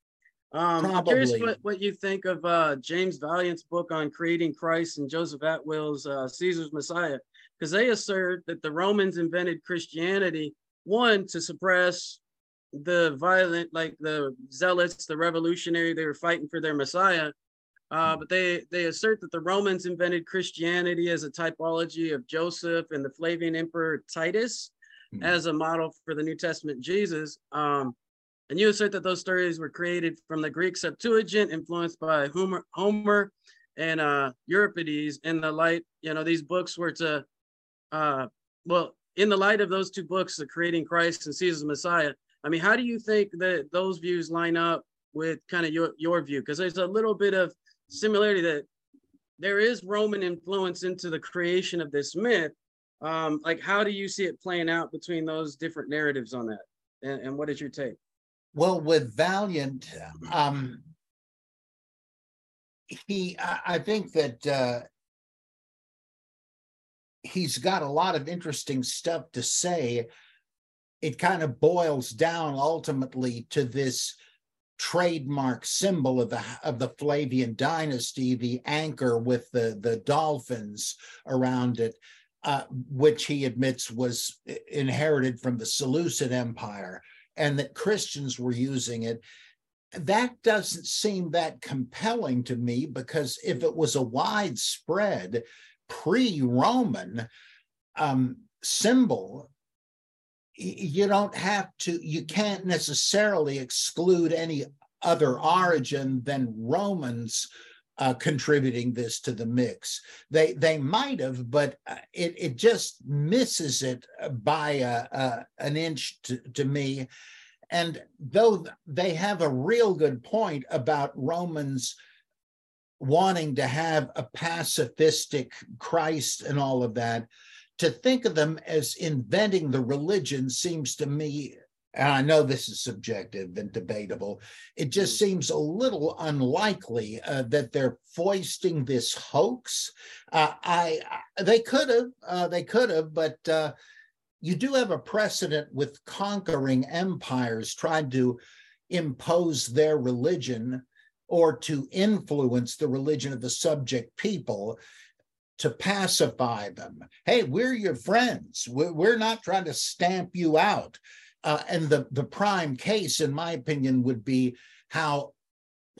Um, Probably. I'm curious what, what you think of uh, James Valiant's book on Creating Christ and Joseph Atwill's uh, Caesar's Messiah, because they assert that the Romans invented Christianity, one, to suppress the violent, like the zealots, the revolutionary, they were fighting for their Messiah. Uh, but they, they assert that the Romans invented Christianity as a typology of Joseph and the Flavian Emperor Titus mm-hmm. as a model for the New Testament Jesus. Um, and you assert that those stories were created from the Greek Septuagint, influenced by Homer, Homer and uh, Euripides. In the light, you know, these books were to, uh, well, in the light of those two books, the Creating Christ and Caesar's Messiah. I mean, how do you think that those views line up with kind of your, your view? Because there's a little bit of similarity that there is Roman influence into the creation of this myth. Um, like, how do you see it playing out between those different narratives on that? And, and what is your take? Well, with Valiant, um, he, I, I think that uh, he's got a lot of interesting stuff to say. It kind of boils down ultimately to this trademark symbol of the of the Flavian dynasty, the anchor with the the dolphins around it, uh, which he admits was inherited from the Seleucid Empire, and that Christians were using it. That doesn't seem that compelling to me, because if it was a widespread pre-Roman um, symbol, you don't have to, you can't necessarily exclude any other origin than Romans uh, contributing this to the mix. They they might have, but it, it just misses it by a, a, an inch to, to me. And though they have a real good point about Romans wanting to have a pacifistic Christ and all of that, to think of them as inventing the religion seems to me, and I know this is subjective and debatable, it just seems a little unlikely uh, that they're foisting this hoax. Uh, I, I they could have, uh, they could have, but uh, you do have a precedent with conquering empires trying to impose their religion or to influence the religion of the subject people, to pacify them. Hey, we're your friends. We're not trying to stamp you out. Uh, and the, the prime case, in my opinion, would be how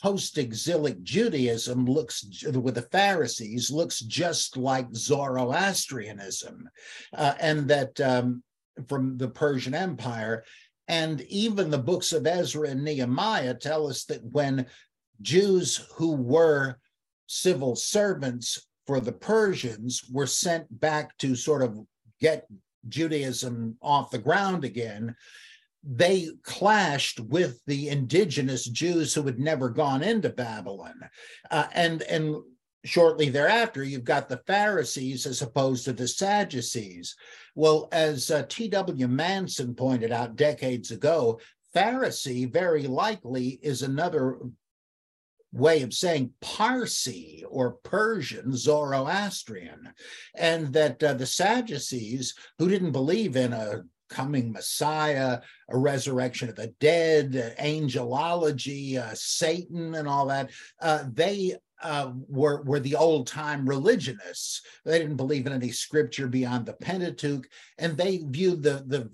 post-exilic Judaism looks, with the Pharisees, looks just like Zoroastrianism, uh, and that um, from the Persian Empire. And even the books of Ezra and Nehemiah tell us that when Jews who were civil servants for the Persians were sent back to sort of get Judaism off the ground again, they clashed with the indigenous Jews who had never gone into Babylon. Uh, and, and shortly thereafter, you've got the Pharisees as opposed to the Sadducees. Well, as uh, T W Manson pointed out decades ago, Pharisee very likely is another way of saying Parsi or Persian Zoroastrian, and that uh, the Sadducees, who didn't believe in a coming Messiah, a resurrection of the dead, angelology, uh, Satan and all that, uh, they Uh, were, were the old-time religionists. They didn't believe in any scripture beyond the Pentateuch, and they viewed the, the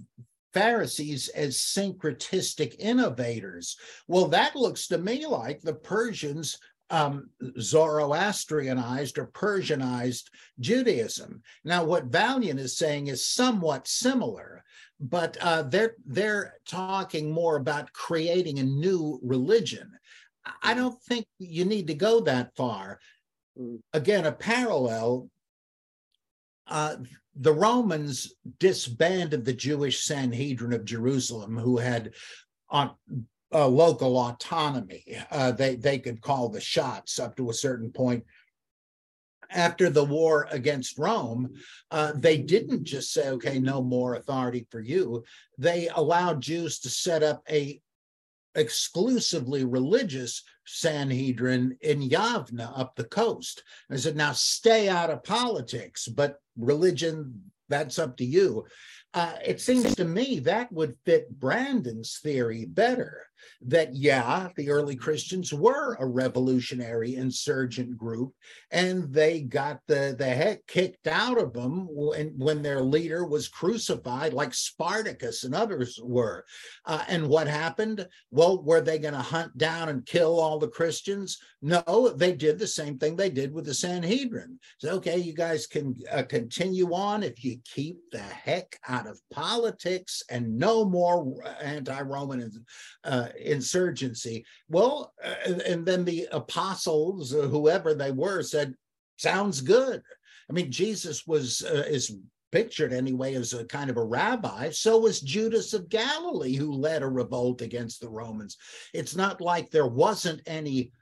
Pharisees as syncretistic innovators. Well, that looks to me like the Persians um, Zoroastrianized or Persianized Judaism. Now, what Valiant is saying is somewhat similar, but uh, they're, they're talking more about creating a new religion. I don't think you need to go that far. Again, a parallel, uh, the Romans disbanded the Jewish Sanhedrin of Jerusalem, who had on, uh, local autonomy. Uh, they, they could call the shots up to a certain point. After the war against Rome, uh, they didn't just say, okay, no more authority for you. They allowed Jews to set up a exclusively religious Sanhedrin in Yavne up the coast. I said, now stay out of politics, but religion, that's up to you. Uh, it seems to me that would fit Brandon's theory better, that, yeah, the early Christians were a revolutionary insurgent group, and they got the, the heck kicked out of them when, when their leader was crucified, like Spartacus and others were. Uh, and what happened? Well, were they going to hunt down and kill all the Christians? No, they did the same thing they did with the Sanhedrin. So, okay, you guys can uh, continue on if you keep the heck out of politics and no more anti-Roman uh, insurgency. Well, uh, and then the apostles, uh, whoever they were, said, sounds good. I mean, Jesus was uh, is pictured anyway as a kind of a rabbi. So was Judas of Galilee, who led a revolt against the Romans. It's not like there wasn't any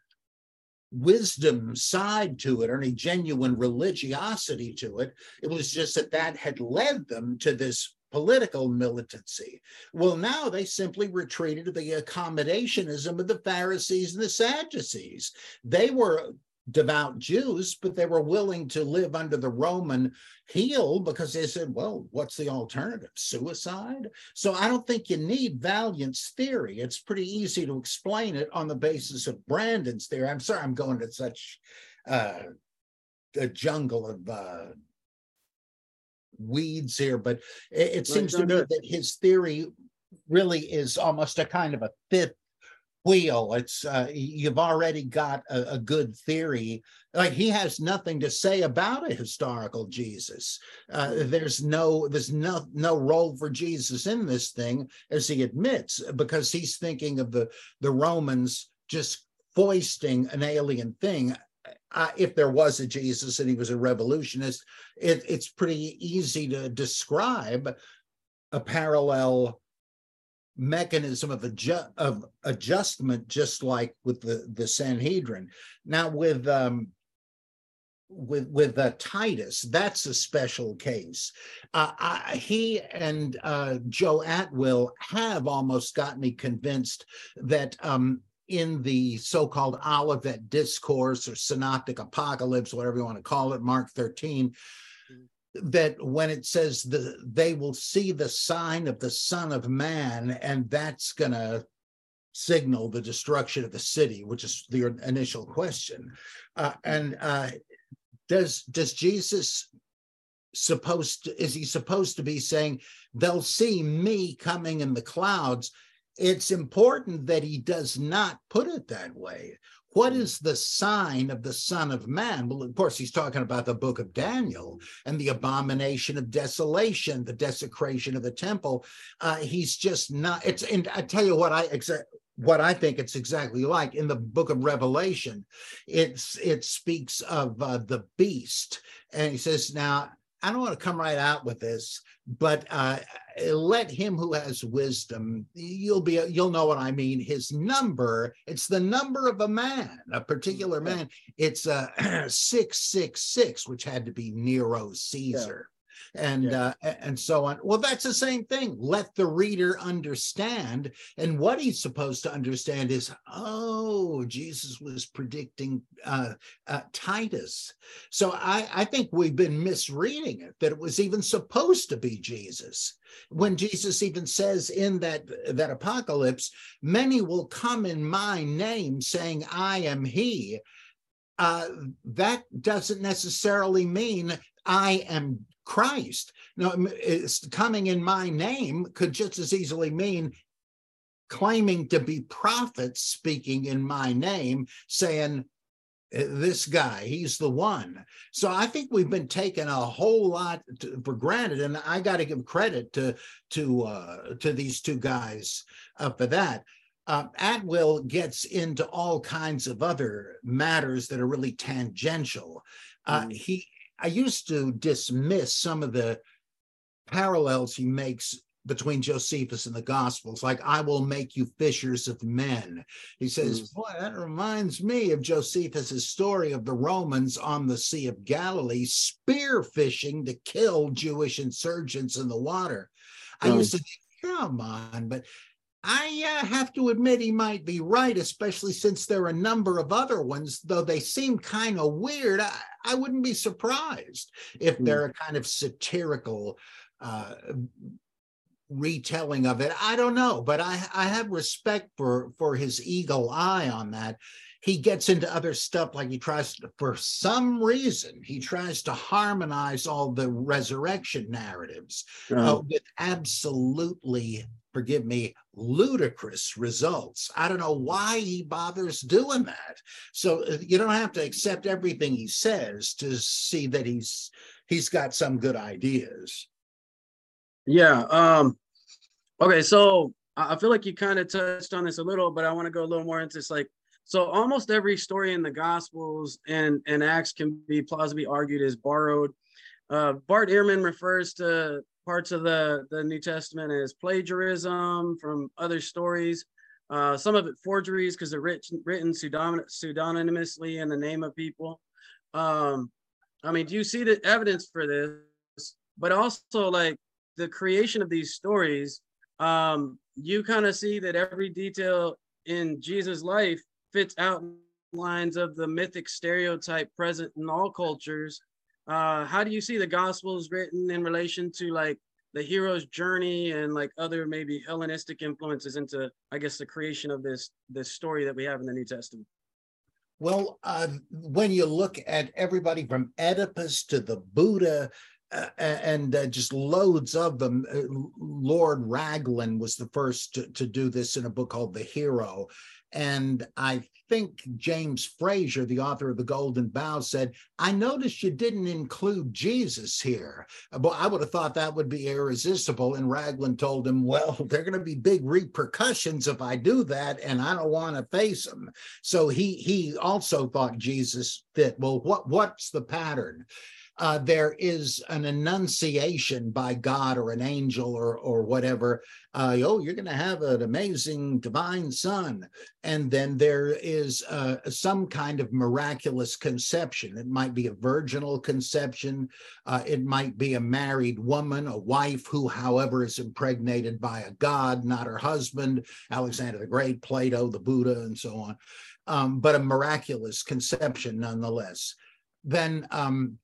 wisdom side to it or any genuine religiosity to it. It was just that that had led them to this political militancy. Well, now they simply retreated to the accommodationism of the Pharisees and the Sadducees. They were devout Jews, but they were willing to live under the Roman heel because they said, well, what's the alternative? Suicide? So I don't think you need Valiant's theory. It's pretty easy to explain it on the basis of Brandon's theory. I'm sorry I'm going to such uh, a jungle of uh, weeds here, but it, it seems to me that his theory really is almost a kind of a fifth wheel. It's uh, you've already got a, a good theory. Like, he has nothing to say about a historical Jesus. Uh, there's no there's no no role for Jesus in this thing, as he admits, because he's thinking of the the Romans just foisting an alien thing. Uh, if there was a Jesus and he was a revolutionist, it, it's pretty easy to describe a parallel mechanism of, adju- of adjustment, just like with the, the Sanhedrin. Now with um, with with uh, Titus, that's a special case. Uh, I, he and uh, Joe Atwill have almost got me convinced that um, in the so-called Olivet Discourse or Synoptic Apocalypse, whatever you want to call it, Mark thirteen, that when it says the, they will see the sign of the Son of Man, and that's going to signal the destruction of the city, which is the initial question. Uh, and uh, does does Jesus supposed to, is he supposed to be saying they'll see me coming in the clouds? It's important that he does not put it that way. What is the sign of the Son of Man? Well, of course, he's talking about the book of Daniel and the abomination of desolation, the desecration of the temple. Uh, he's just not, it's, and I tell you what I exa- what I think it's exactly like in the book of Revelation. It's, it speaks of uh, the beast. And he says, now, I don't want to come right out with this, but uh, let him who has wisdom, you'll be, you'll know what I mean. His number, it's the number of a man, a particular man. It's uh, six six six, which had to be Nero Caesar. Yeah. and yeah. uh, and so on. Well, that's the same thing. Let the reader understand. And what he's supposed to understand is, oh, Jesus was predicting uh, uh, Titus. So I, I think we've been misreading it, that it was even supposed to be Jesus. When Jesus even says in that, that apocalypse, many will come in my name saying, I am he. Uh, that doesn't necessarily mean I am Christ. No, it's coming in my name could just as easily mean claiming to be prophets speaking in my name, saying, this guy, he's the one. So I think we've been taking a whole lot to, for granted, and I got to give credit to to uh, to these two guys uh, for that. Uh, Atwill gets into all kinds of other matters that are really tangential. Uh, mm. He, I used to dismiss some of the parallels he makes between Josephus and the Gospels, like, I will make you fishers of men. He says, mm. boy, that reminds me of Josephus's story of the Romans on the Sea of Galilee spear fishing to kill Jewish insurgents in the water. Mm. I used to think, come on, but I uh, have to admit he might be right, especially since there are a number of other ones, though they seem kind of weird. I, I wouldn't be surprised if mm. they're a kind of satirical uh retelling of it. I don't know, but I, I have respect for, for his eagle eye on that. He gets into other stuff, like he tries to, for some reason, he tries to harmonize all the resurrection narratives uh, with absolutely, forgive me, ludicrous results. I don't know why he bothers doing that. So you don't have to accept everything he says to see that he's he's got some good ideas. Yeah. Um, okay. So I feel like you kind of touched on this a little, but I want to go a little more into this. Like, so almost every story in the Gospels and, and Acts can be plausibly argued as borrowed. Uh, Bart Ehrman refers to parts of the, the New Testament as plagiarism from other stories. Uh, some of it forgeries because they're written, written pseudonymously in the name of people. Um, I mean, do you see the evidence for this? But also, like, the creation of these stories, um, you kind of see that every detail in Jesus' life fits outlines of the mythic stereotype present in all cultures. Uh, how do you see the Gospels written in relation to, like, the hero's journey and, like, other maybe Hellenistic influences into, I guess, the creation of this, this story that we have in the New Testament? Well, uh, when you look at everybody from Oedipus to the Buddha, Uh, and uh, just loads of them. Uh, Lord Raglan was the first to, to do this in a book called The Hero. And I think James Frazier, the author of The Golden Bough, said, I noticed you didn't include Jesus here. But I would have thought that would be irresistible. And Raglan told him, well, there are going to be big repercussions if I do that, and I don't want to face them. So he he also thought Jesus fit. Well, what what's the pattern? Uh, there is an annunciation by God or an angel or or whatever. Uh, oh, you're going to have an amazing divine son. And then there is uh, some kind of miraculous conception. It might be a virginal conception. Uh, it might be a married woman, a wife who, however, is impregnated by a god, not her husband. Alexander the Great, Plato, the Buddha, and so on. Um, but a miraculous conception nonetheless. Then Um,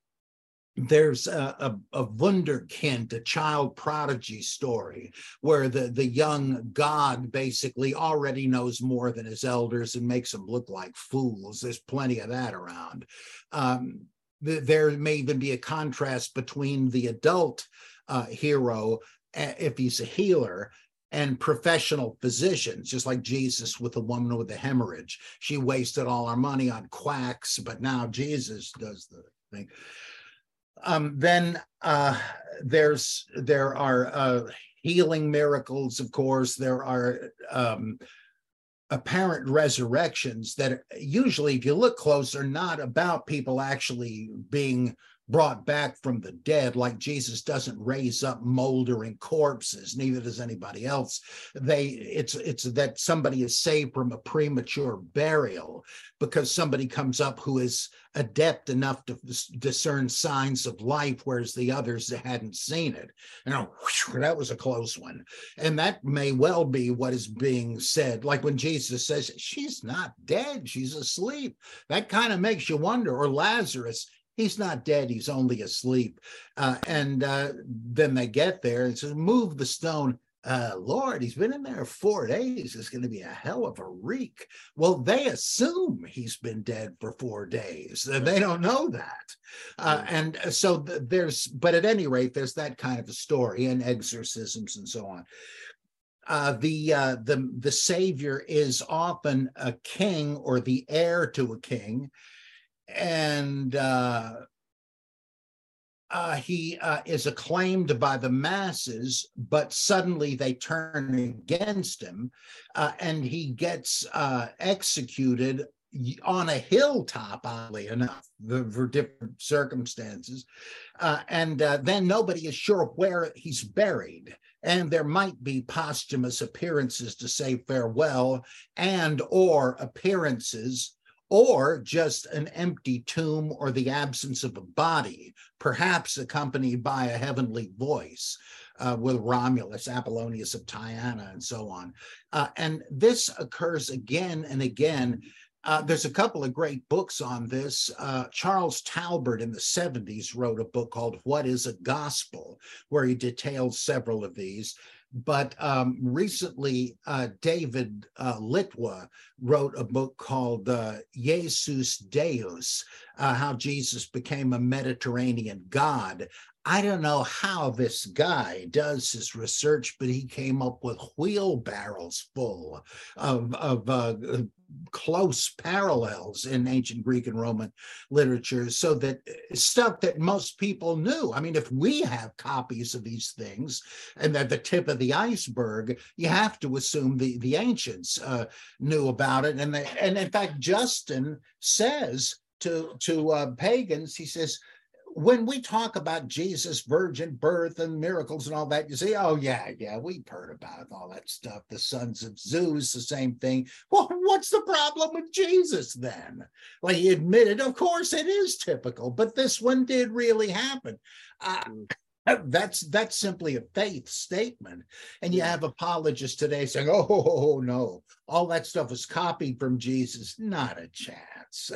There's a, a, a wunderkind, a child prodigy story, where the, the young god basically already knows more than his elders and makes them look like fools. There's plenty of that around. Um, th there may even be a contrast between the adult uh, hero, if he's a healer, and professional physicians, just like Jesus with the woman with the hemorrhage. She wasted all her money on quacks, but now Jesus does the thing. Um, then uh, there's there are uh, healing miracles, of course. There are um, apparent resurrections that usually, if you look close, are not about people actually being brought back from the dead, like Jesus doesn't raise up moldering corpses, neither does anybody else. They, it's, it's that somebody is saved from a premature burial because somebody comes up who is adept enough to discern signs of life, whereas the others hadn't seen it. You know, whew, that was a close one. And that may well be what is being said. Like when Jesus says, she's not dead, she's asleep. That kind of makes you wonder. Or Lazarus, he's not dead, he's only asleep. Uh, and uh, then they get there and says, move the stone. Uh, Lord, he's been in there four days. It's going to be a hell of a reek. Well, they assume he's been dead for four days. They don't know that. Uh, and so th there's, but at any rate, there's that kind of a story and exorcisms and so on. Uh, the, uh, the, the Savior is often a king or the heir to a king. And uh, uh, he uh, is acclaimed by the masses, but suddenly they turn against him, uh, and he gets uh, executed on a hilltop, oddly enough, for different circumstances. Uh, and uh, then nobody is sure where he's buried. And there might be posthumous appearances to say farewell and or appearances or just an empty tomb or the absence of a body, perhaps accompanied by a heavenly voice uh, with Romulus, Apollonius of Tyana, and so on. Uh, and this occurs again and again. Uh, there's a couple of great books on this. Uh, Charles Talbert in the seventies wrote a book called What is a Gospel, where he details several of these. But um, recently, uh, David uh, Litwa wrote a book called uh, Jesus Deus, uh, How Jesus Became a Mediterranean God. I don't know how this guy does his research, but he came up with wheelbarrows full of, of uh, close parallels in ancient Greek and Roman literature, so that stuff that most people knew. I mean, if we have copies of these things and they're the tip of the iceberg, you have to assume the, the ancients uh, knew about it. And, they, and in fact, Justin says to, to uh, pagans, he says, when we talk about Jesus' virgin birth and miracles and all that, you say, oh, yeah, yeah, we've heard about it, all that stuff. The sons of Zeus, the same thing. Well, what's the problem with Jesus then? Like he admitted, of course, it is typical, but this one did really happen. Uh, that's that's simply a faith statement. And you have apologists today saying, oh, no, all that stuff was copied from Jesus. Not a chance.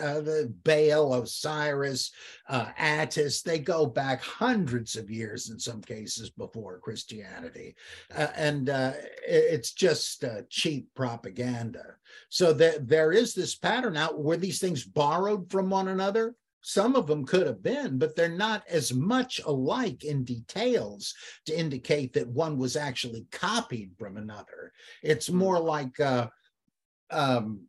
Uh, the Baal, Osiris, uh, Attis, they go back hundreds of years in some cases before Christianity. Uh, and uh, it's just uh, cheap propaganda. So that there is this pattern. Now, were these things borrowed from one another? Some of them could have been, but they're not as much alike in details to indicate that one was actually copied from another. It's more like uh, um,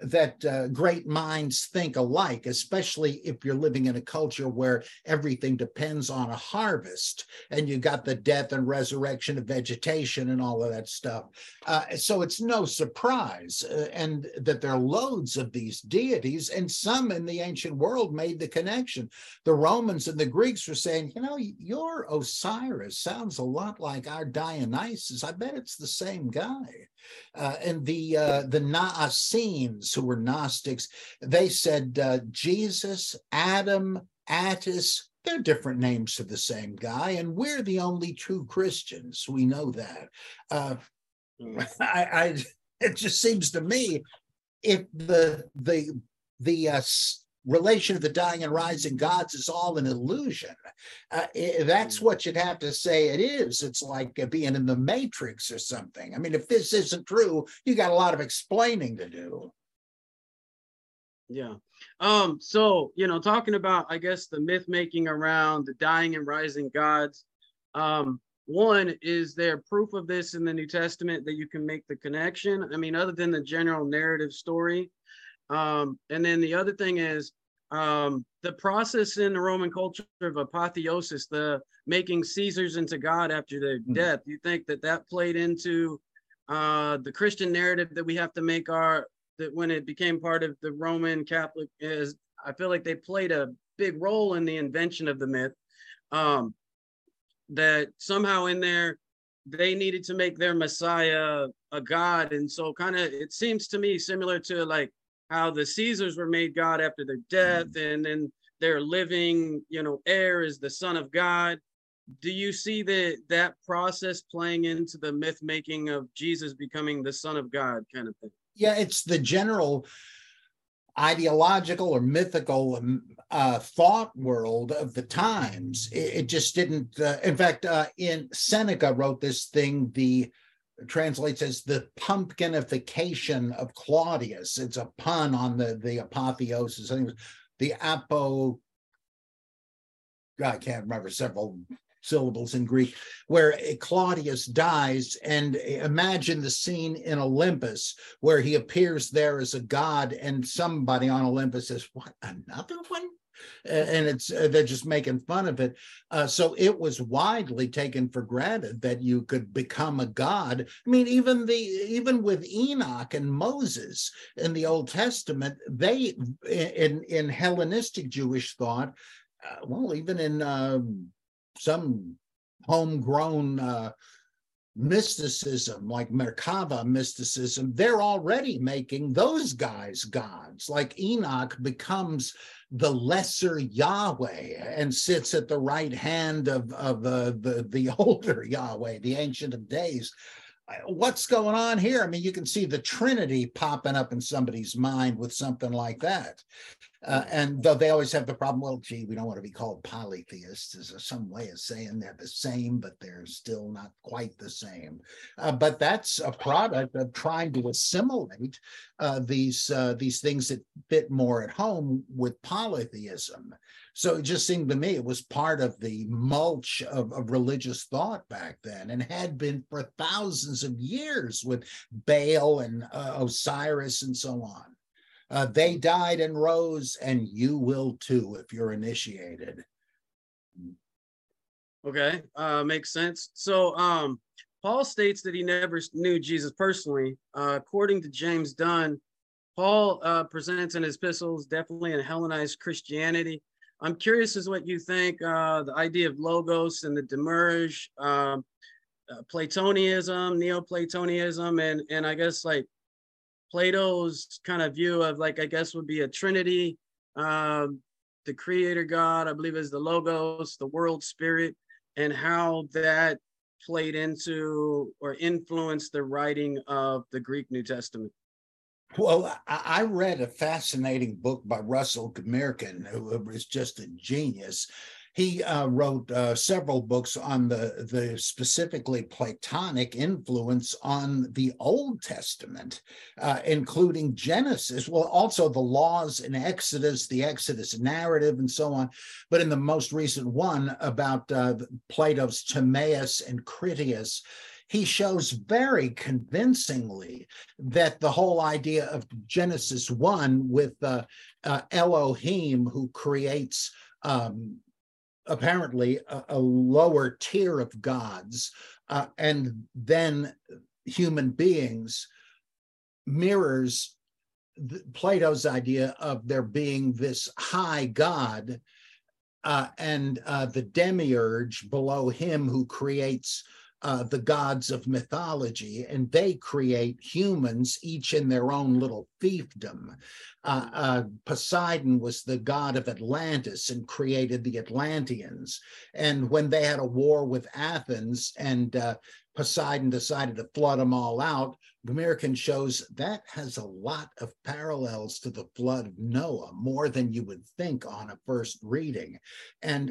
that uh, great minds think alike, especially if you're living in a culture where everything depends on a harvest and you got the death and resurrection of vegetation and all of that stuff. Uh, so it's no surprise uh, and that there are loads of these deities, and some in the ancient world made the connection. The Romans and the Greeks were saying, you know, your Osiris sounds a lot like our Dionysus. I bet it's the same guy. Uh, and the, uh, the Naasenes, who were Gnostics, they said uh, Jesus, Adam, Attis, they're different names to the same guy, and we're the only true Christians. We know that. Uh, I, I, it just seems to me, if the the the uh, relation of the dying and rising gods is all an illusion, uh, it, that's what you'd have to say it is. It's like being in the Matrix or something. I mean, if this isn't true, you got a lot of explaining to do. Yeah. Um. So you know, talking about, I guess, the myth making around the dying and rising gods. Um. One, is there proof of this in the New Testament that you can make the connection? I mean, other than the general narrative story. Um, and then the other thing is um, the process in the Roman culture of apotheosis, the making Caesars into God after their mm-hmm. death. You think that that played into uh, the Christian narrative that we have to make our, that when it became part of the Roman Catholic is, I feel like they played a big role in the invention of the myth, um, that somehow in there, they needed to make their Messiah a god. And so kind of, it seems to me similar to like how the Caesars were made God after their death, mm-hmm. and then their living, you know, heir is the Son of God. Do you see the, that process playing into the myth making of Jesus becoming the Son of God kind of thing? Yeah, it's the general ideological or mythical uh, thought world of the times. It, it just didn't, uh, in fact, uh, in Seneca wrote this thing, the translates as the pumpkinification of Claudius. It's a pun on the, the apotheosis. I think it was the apo, I can't remember, several syllables in Greek, where Claudius dies, and imagine the scene in Olympus where he appears there as a god, and somebody on Olympus says, "What, another one?" And it's they're just making fun of it. Uh, so it was widely taken for granted that you could become a god. I mean, even the even with Enoch and Moses in the Old Testament, they in in Hellenistic Jewish thought, uh, well, even in uh, some homegrown uh, mysticism like Merkava mysticism, they're already making those guys gods. Like Enoch becomes the lesser Yahweh and sits at the right hand of, of uh, the, the older Yahweh, the Ancient of Days. What's going on here? I mean, you can see the Trinity popping up in somebody's mind with something like that. Uh, and though they always have the problem, well, gee, we don't want to be called polytheists. Is there some way of saying they're the same, but they're still not quite the same? Uh, but that's a product of trying to assimilate uh, these uh, these things that fit more at home with polytheism. So it just seemed to me it was part of the mulch of, of religious thought back then, and had been for thousands of years with Baal and uh, Osiris and so on. Uh, they died and rose, and you will too if you're initiated. Okay, uh, makes sense. So um, Paul states that he never knew Jesus personally. Uh, according to James Dunn, Paul uh, presents in his epistles definitely in Hellenized Christianity. I'm curious as what you think, uh, the idea of logos and the Demiurge, um, uh, Platonism, Neoplatonism, and and I guess like Plato's kind of view of like, I guess would be a Trinity, um, the creator God, I believe is the logos, the world spirit, and how that played into or influenced the writing of the Greek New Testament. Well, I read a fascinating book by Russell Gmirkin, who was just a genius. He uh, wrote uh, several books on the, the specifically Platonic influence on the Old Testament, uh, including Genesis, well, also the laws in Exodus, the Exodus narrative, and so on. But in the most recent one about uh, Plato's Timaeus and Critias, he shows very convincingly that the whole idea of Genesis one with uh, uh, Elohim, who creates um, apparently a, a lower tier of gods uh, and then human beings, mirrors the, Plato's idea of there being this high god uh, and uh, the demiurge below him who creates Uh, the gods of mythology, and they create humans, each in their own little fiefdom. Uh, uh, Poseidon was the god of Atlantis and created the Atlanteans. And when they had a war with Athens and uh, Poseidon decided to flood them all out, Gmirkin shows that has a lot of parallels to the flood of Noah, more than you would think on a first reading. And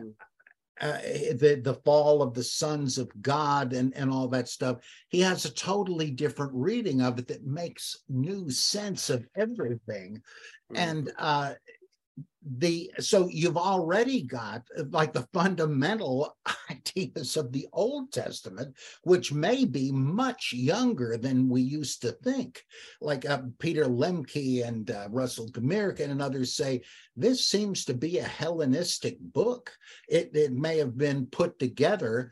Uh, the, the fall of the sons of God and, and all that stuff. He has a totally different reading of it that makes new sense of everything. Mm-hmm. And uh, the so you've already got like the fundamental ideas of the Old Testament, which may be much younger than we used to think. Like uh, Peter Lemke and uh, Russell Gmirkin and others say, this seems to be a Hellenistic book. It, it may have been put together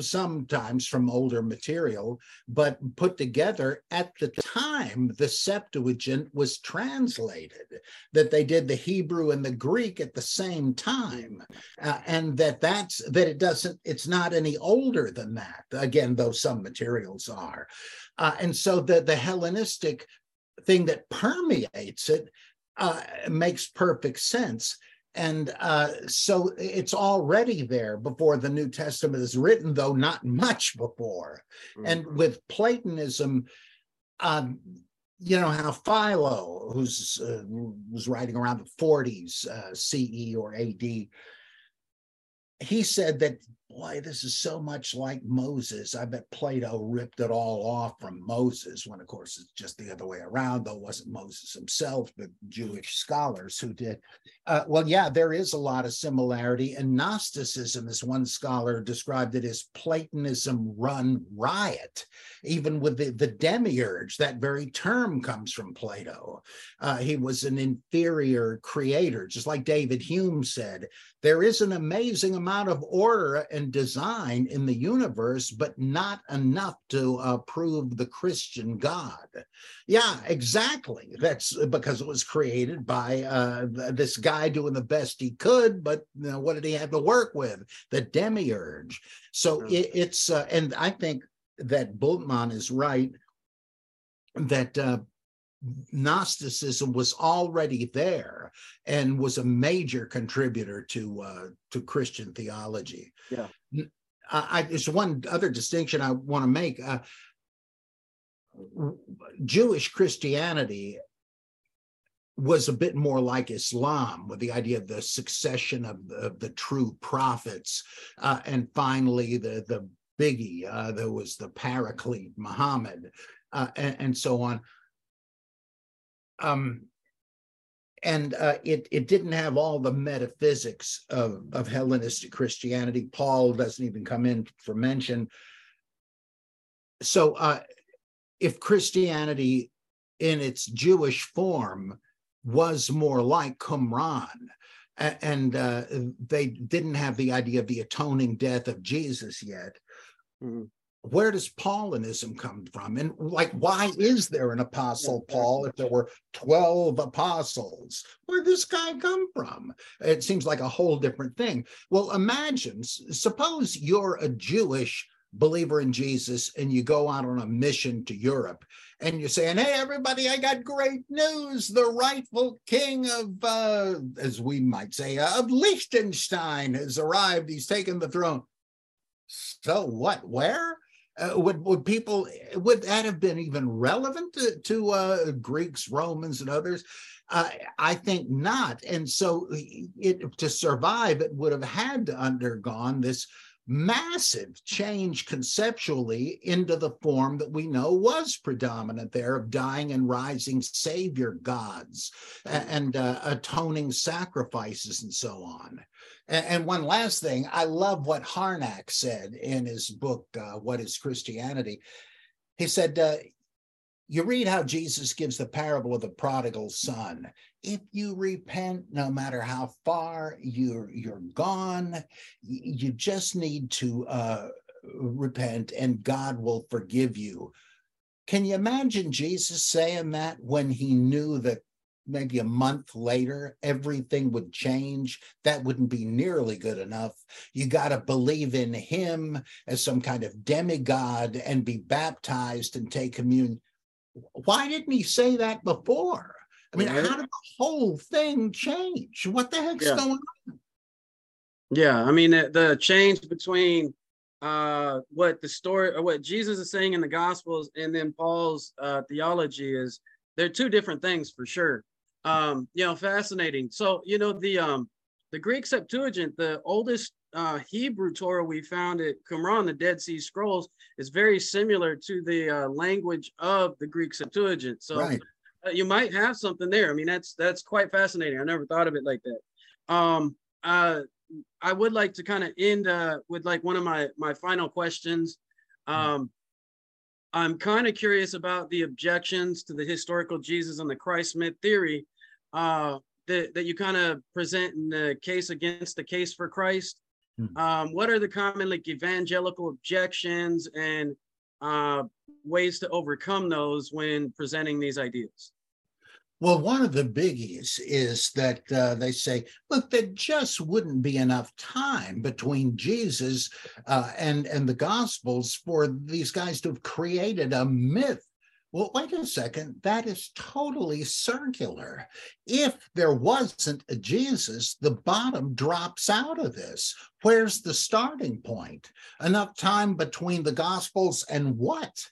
sometimes from older material, but put together at the time the Septuagint was translated, that they did the Hebrew and the Greek at the same time, uh, and that that's that it doesn't it's not any older than that, again, though some materials are, uh, and so the the Hellenistic thing that permeates it uh, makes perfect sense. And uh, so it's already there before the New Testament is written, though not much before. Mm-hmm. And with Platonism, um, you know how Philo, who's uh, was writing around the forties uh, C E or A D, he said that, boy, this is so much like Moses. I bet Plato ripped it all off from Moses, when, of course, it's just the other way around, though it wasn't Moses himself, but Jewish scholars who did. Uh, well, yeah, there is a lot of similarity. And Gnosticism, as one scholar described it, as Platonism run riot. Even with the, the demiurge, that very term comes from Plato. Uh, he was an inferior creator, just like David Hume said. There is an amazing amount of order and design in the universe, but not enough to uh, prove the Christian God. Yeah, exactly. That's because it was created by uh, this guy doing the best he could, but you know, what did he have to work with? The demiurge. So it, it's, uh, and I think that Bultmann is right, that uh, Gnosticism was already there and was a major contributor to uh, to Christian theology. Yeah, I, I, there's one other distinction I want to make. Uh, Jewish Christianity was a bit more like Islam, with the idea of the succession of, of the true prophets, uh, and finally the the biggie. Uh, there was the Paraclete Muhammad, uh, and, and so on. Um, and uh, it, it didn't have all the metaphysics of, of Hellenistic Christianity. Paul doesn't even come in for mention. So uh, if Christianity in its Jewish form was more like Qumran, and uh, they didn't have the idea of the atoning death of Jesus yet, mm-hmm. Where does Paulinism come from? And like, why is there an Apostle Paul if there were twelve apostles? Where did this guy come from? It seems like a whole different thing. Well, imagine, suppose you're a Jewish believer in Jesus and you go out on a mission to Europe and you're saying, hey, everybody, I got great news. The rightful king of, uh, as we might say, uh, of Liechtenstein has arrived. He's taken the throne. So what? Where? Uh, would would people would that have been even relevant to, to uh, Greeks, Romans, and others? Uh, I think not. And so it to survive, it would have had to undergone this massive change conceptually into the form that we know was predominant there, of dying and rising savior gods and uh, atoning sacrifices and so on. And one last thing, I love what Harnack said in his book, uh, What is Christianity? He said, uh, you read how Jesus gives the parable of the prodigal son. If you repent, no matter how far you're, you're gone, you just need to uh, repent and God will forgive you. Can you imagine Jesus saying that when he knew that maybe a month later, everything would change? That wouldn't be nearly good enough. You got to believe in him as some kind of demigod and be baptized and take communion. Why didn't he say that before? I mean, right. How did the whole thing change? What the heck's yeah. going on? Yeah, I mean, the, the change between uh, what the story, or what Jesus is saying in the Gospels, and then Paul's uh, theology is, they're two different things for sure. Um, you know, fascinating. So, you know, the um, the Greek Septuagint, the oldest uh, Hebrew Torah we found at Qumran, the Dead Sea Scrolls, is very similar to the uh, language of the Greek Septuagint. So right. uh, you might have something there. I mean, that's that's quite fascinating. I never thought of it like that. Um, uh, I would like to kind of end uh, with like one of my, my final questions. Um, I'm kind of curious about the objections to the historical Jesus and the Christ myth theory uh, that, that you kind of present in the case against the case for Christ. Mm-hmm. Um, what are the common like evangelical objections and uh, ways to overcome those when presenting these ideas? Well, one of the biggies is that uh, they say, look, there just wouldn't be enough time between Jesus uh, and, and the Gospels for these guys to have created a myth. Well, wait a second, that is totally circular. If there wasn't a Jesus, the bottom drops out of this. Where's the starting point? Enough time between the Gospels and what?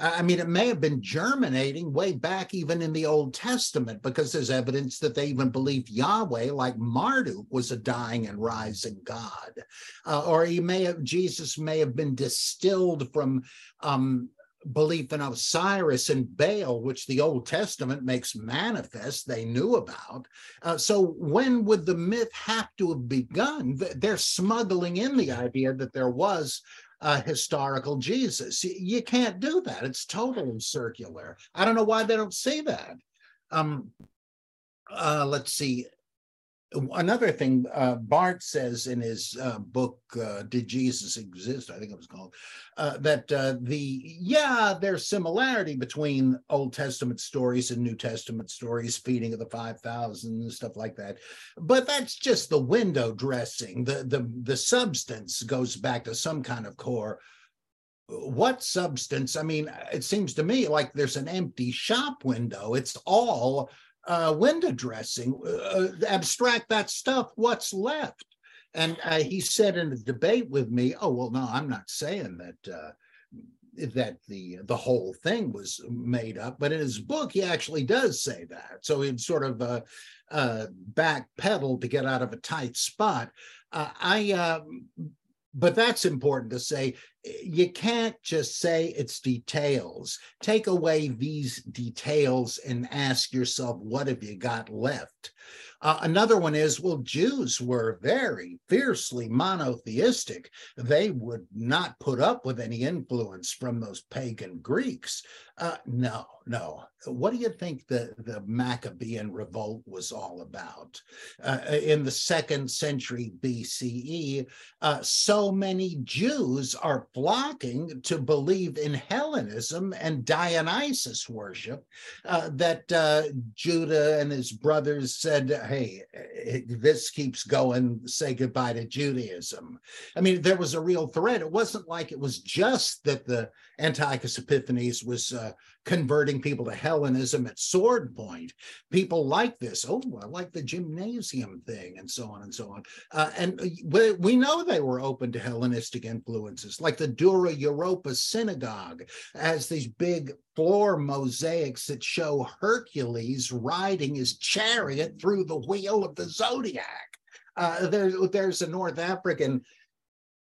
I mean, it may have been germinating way back even in the Old Testament, because there's evidence that they even believe Yahweh, like Marduk, was a dying and rising God. Uh, or he may have, Jesus may have been distilled from um, belief in Osiris and Baal, which the Old Testament makes manifest, they knew about. Uh, so when would the myth have to have begun? They're smuggling in the idea that there was a historical Jesus. You can't do that. It's totally circular. I don't know why they don't see that. Um, uh, let's see. Another thing uh, Bart says in his uh, book, uh, Did Jesus Exist? I think it was called, uh, that uh, the, yeah, there's similarity between Old Testament stories and New Testament stories, feeding of the five thousand and stuff like that. But that's just the window dressing. The, the, the substance goes back to some kind of core. What substance? I mean, it seems to me like there's an empty shop window. It's all Uh, window dressing, uh, abstract that stuff, what's left? And uh, he said in a debate with me, oh, well, no, I'm not saying that uh, that the the whole thing was made up, but in his book, he actually does say that. So he'd sort of uh, uh, backpedal to get out of a tight spot. Uh, I, uh, but that's important to say. You can't just say it's details. Take away these details and ask yourself, what have you got left? Uh, another one is, well, Jews were very fiercely monotheistic. They would not put up with any influence from those pagan Greeks. Uh, no, no. What do you think the, the Maccabean revolt was all about? Uh, in the second century B C E, uh, so many Jews are flocking to believe in Hellenism and Dionysus worship uh, that uh, Judah and his brothers said, hey, this keeps going, say goodbye to Judaism. I mean, there was a real threat. It wasn't like it was just that the Antiochus Epiphanes was uh, converting people to Hellenism at sword point. People like this, oh, I like the gymnasium thing, and so on and so on. Uh, and we, we know they were open to Hellenistic influences, like the Dura Europa Synagogue has these big floor mosaics that show Hercules riding his chariot through the wheel of the zodiac. Uh, there, there's a North African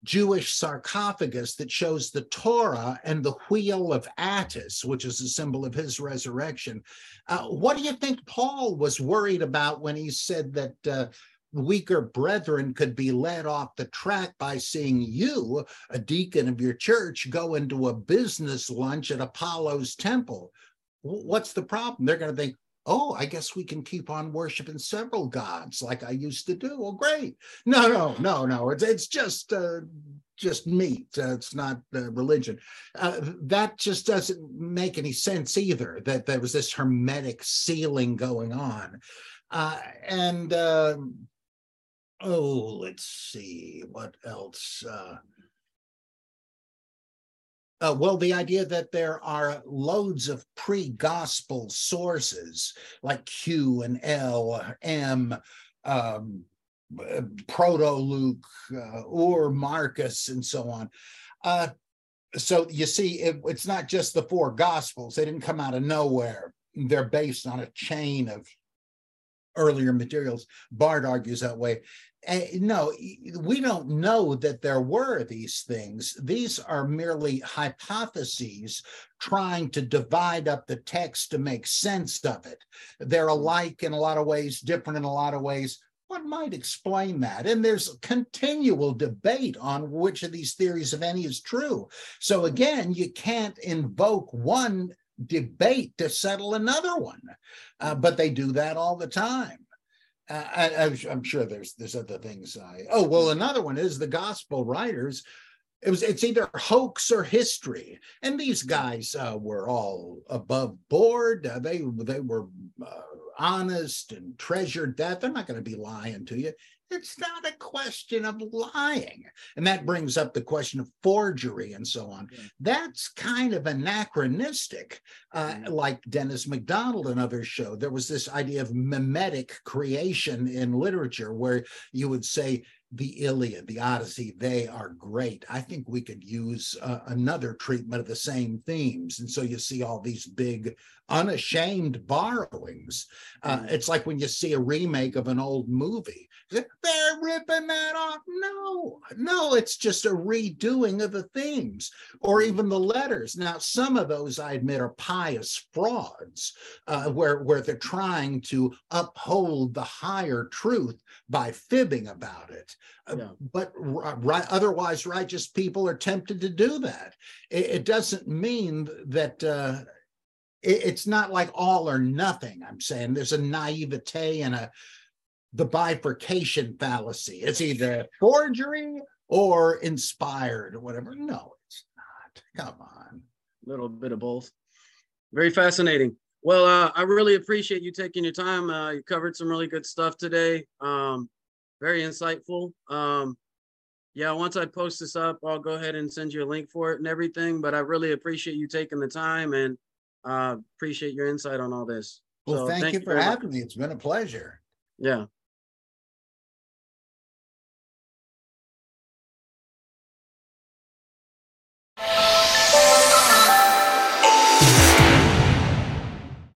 Jewish sarcophagus that shows the Torah and the wheel of Attis, which is a symbol of his resurrection. Uh, what do you think Paul was worried about when he said that uh, weaker brethren could be led off the track by seeing you, a deacon of your church, go into a business lunch at Apollo's temple? What's the problem? They're going to think, oh, I guess we can keep on worshiping several gods like I used to do. Well, great. No, no, no, no. It's it's just uh, just meat. Uh, it's not uh, religion. Uh, that just doesn't make any sense either, that there was this hermetic sealing going on. Uh, and, uh, oh, let's see, what else? Uh, Uh, well, the idea that there are loads of pre-gospel sources like Q and L, M, um, Proto-Luke, uh, or Marcus, and so on. Uh, so you see, it, it's not just the four gospels. They didn't come out of nowhere. They're based on a chain of earlier materials. Bard argues that way. And no, we don't know that there were these things. These are merely hypotheses trying to divide up the text to make sense of it. They're alike in a lot of ways, different in a lot of ways. What might explain that? And there's continual debate on which of these theories, if any, is true. So again, you can't invoke one debate to settle another one, uh, but they do that all the time. Uh, I, I'm sure there's there's other things. I, oh, well, another one is the gospel writers. It was it's either hoax or history, and these guys uh, were all above board. Uh, they they were uh, honest and treasured that. They're not going to be lying to you. It's not a question of lying, and that brings up the question of forgery and so on. Yeah. That's kind of anachronistic, uh, yeah. like Dennis MacDonald and others show. There was this idea of mimetic creation in literature, where you would say, the Iliad, the Odyssey, they are great. I think we could use uh, another treatment of the same themes. And so you see all these big, unashamed borrowings. Uh, mm. It's like when you see a remake of an old movie. They're ripping that off. No, no, it's just a redoing of the themes, or even the letters. Now, some of those, I admit, are pious frauds, uh, where, where they're trying to uphold the higher truth by fibbing about it. Yeah. But right, otherwise righteous people are tempted to do that. It, it doesn't mean that uh, it, it's not like all or nothing. I'm saying there's a naivete and a the bifurcation fallacy. It's either forgery or inspired or whatever. No, it's not. Come on. A little bit of both. Very fascinating. Well, uh, I really appreciate you taking your time. Uh, you covered some really good stuff today. Um, Very insightful. Um, yeah, once I post this up, I'll go ahead and send you a link for it and everything. But I really appreciate you taking the time and uh, appreciate your insight on all this. Well, so thank, thank you, you for having me. It's been a pleasure. Yeah.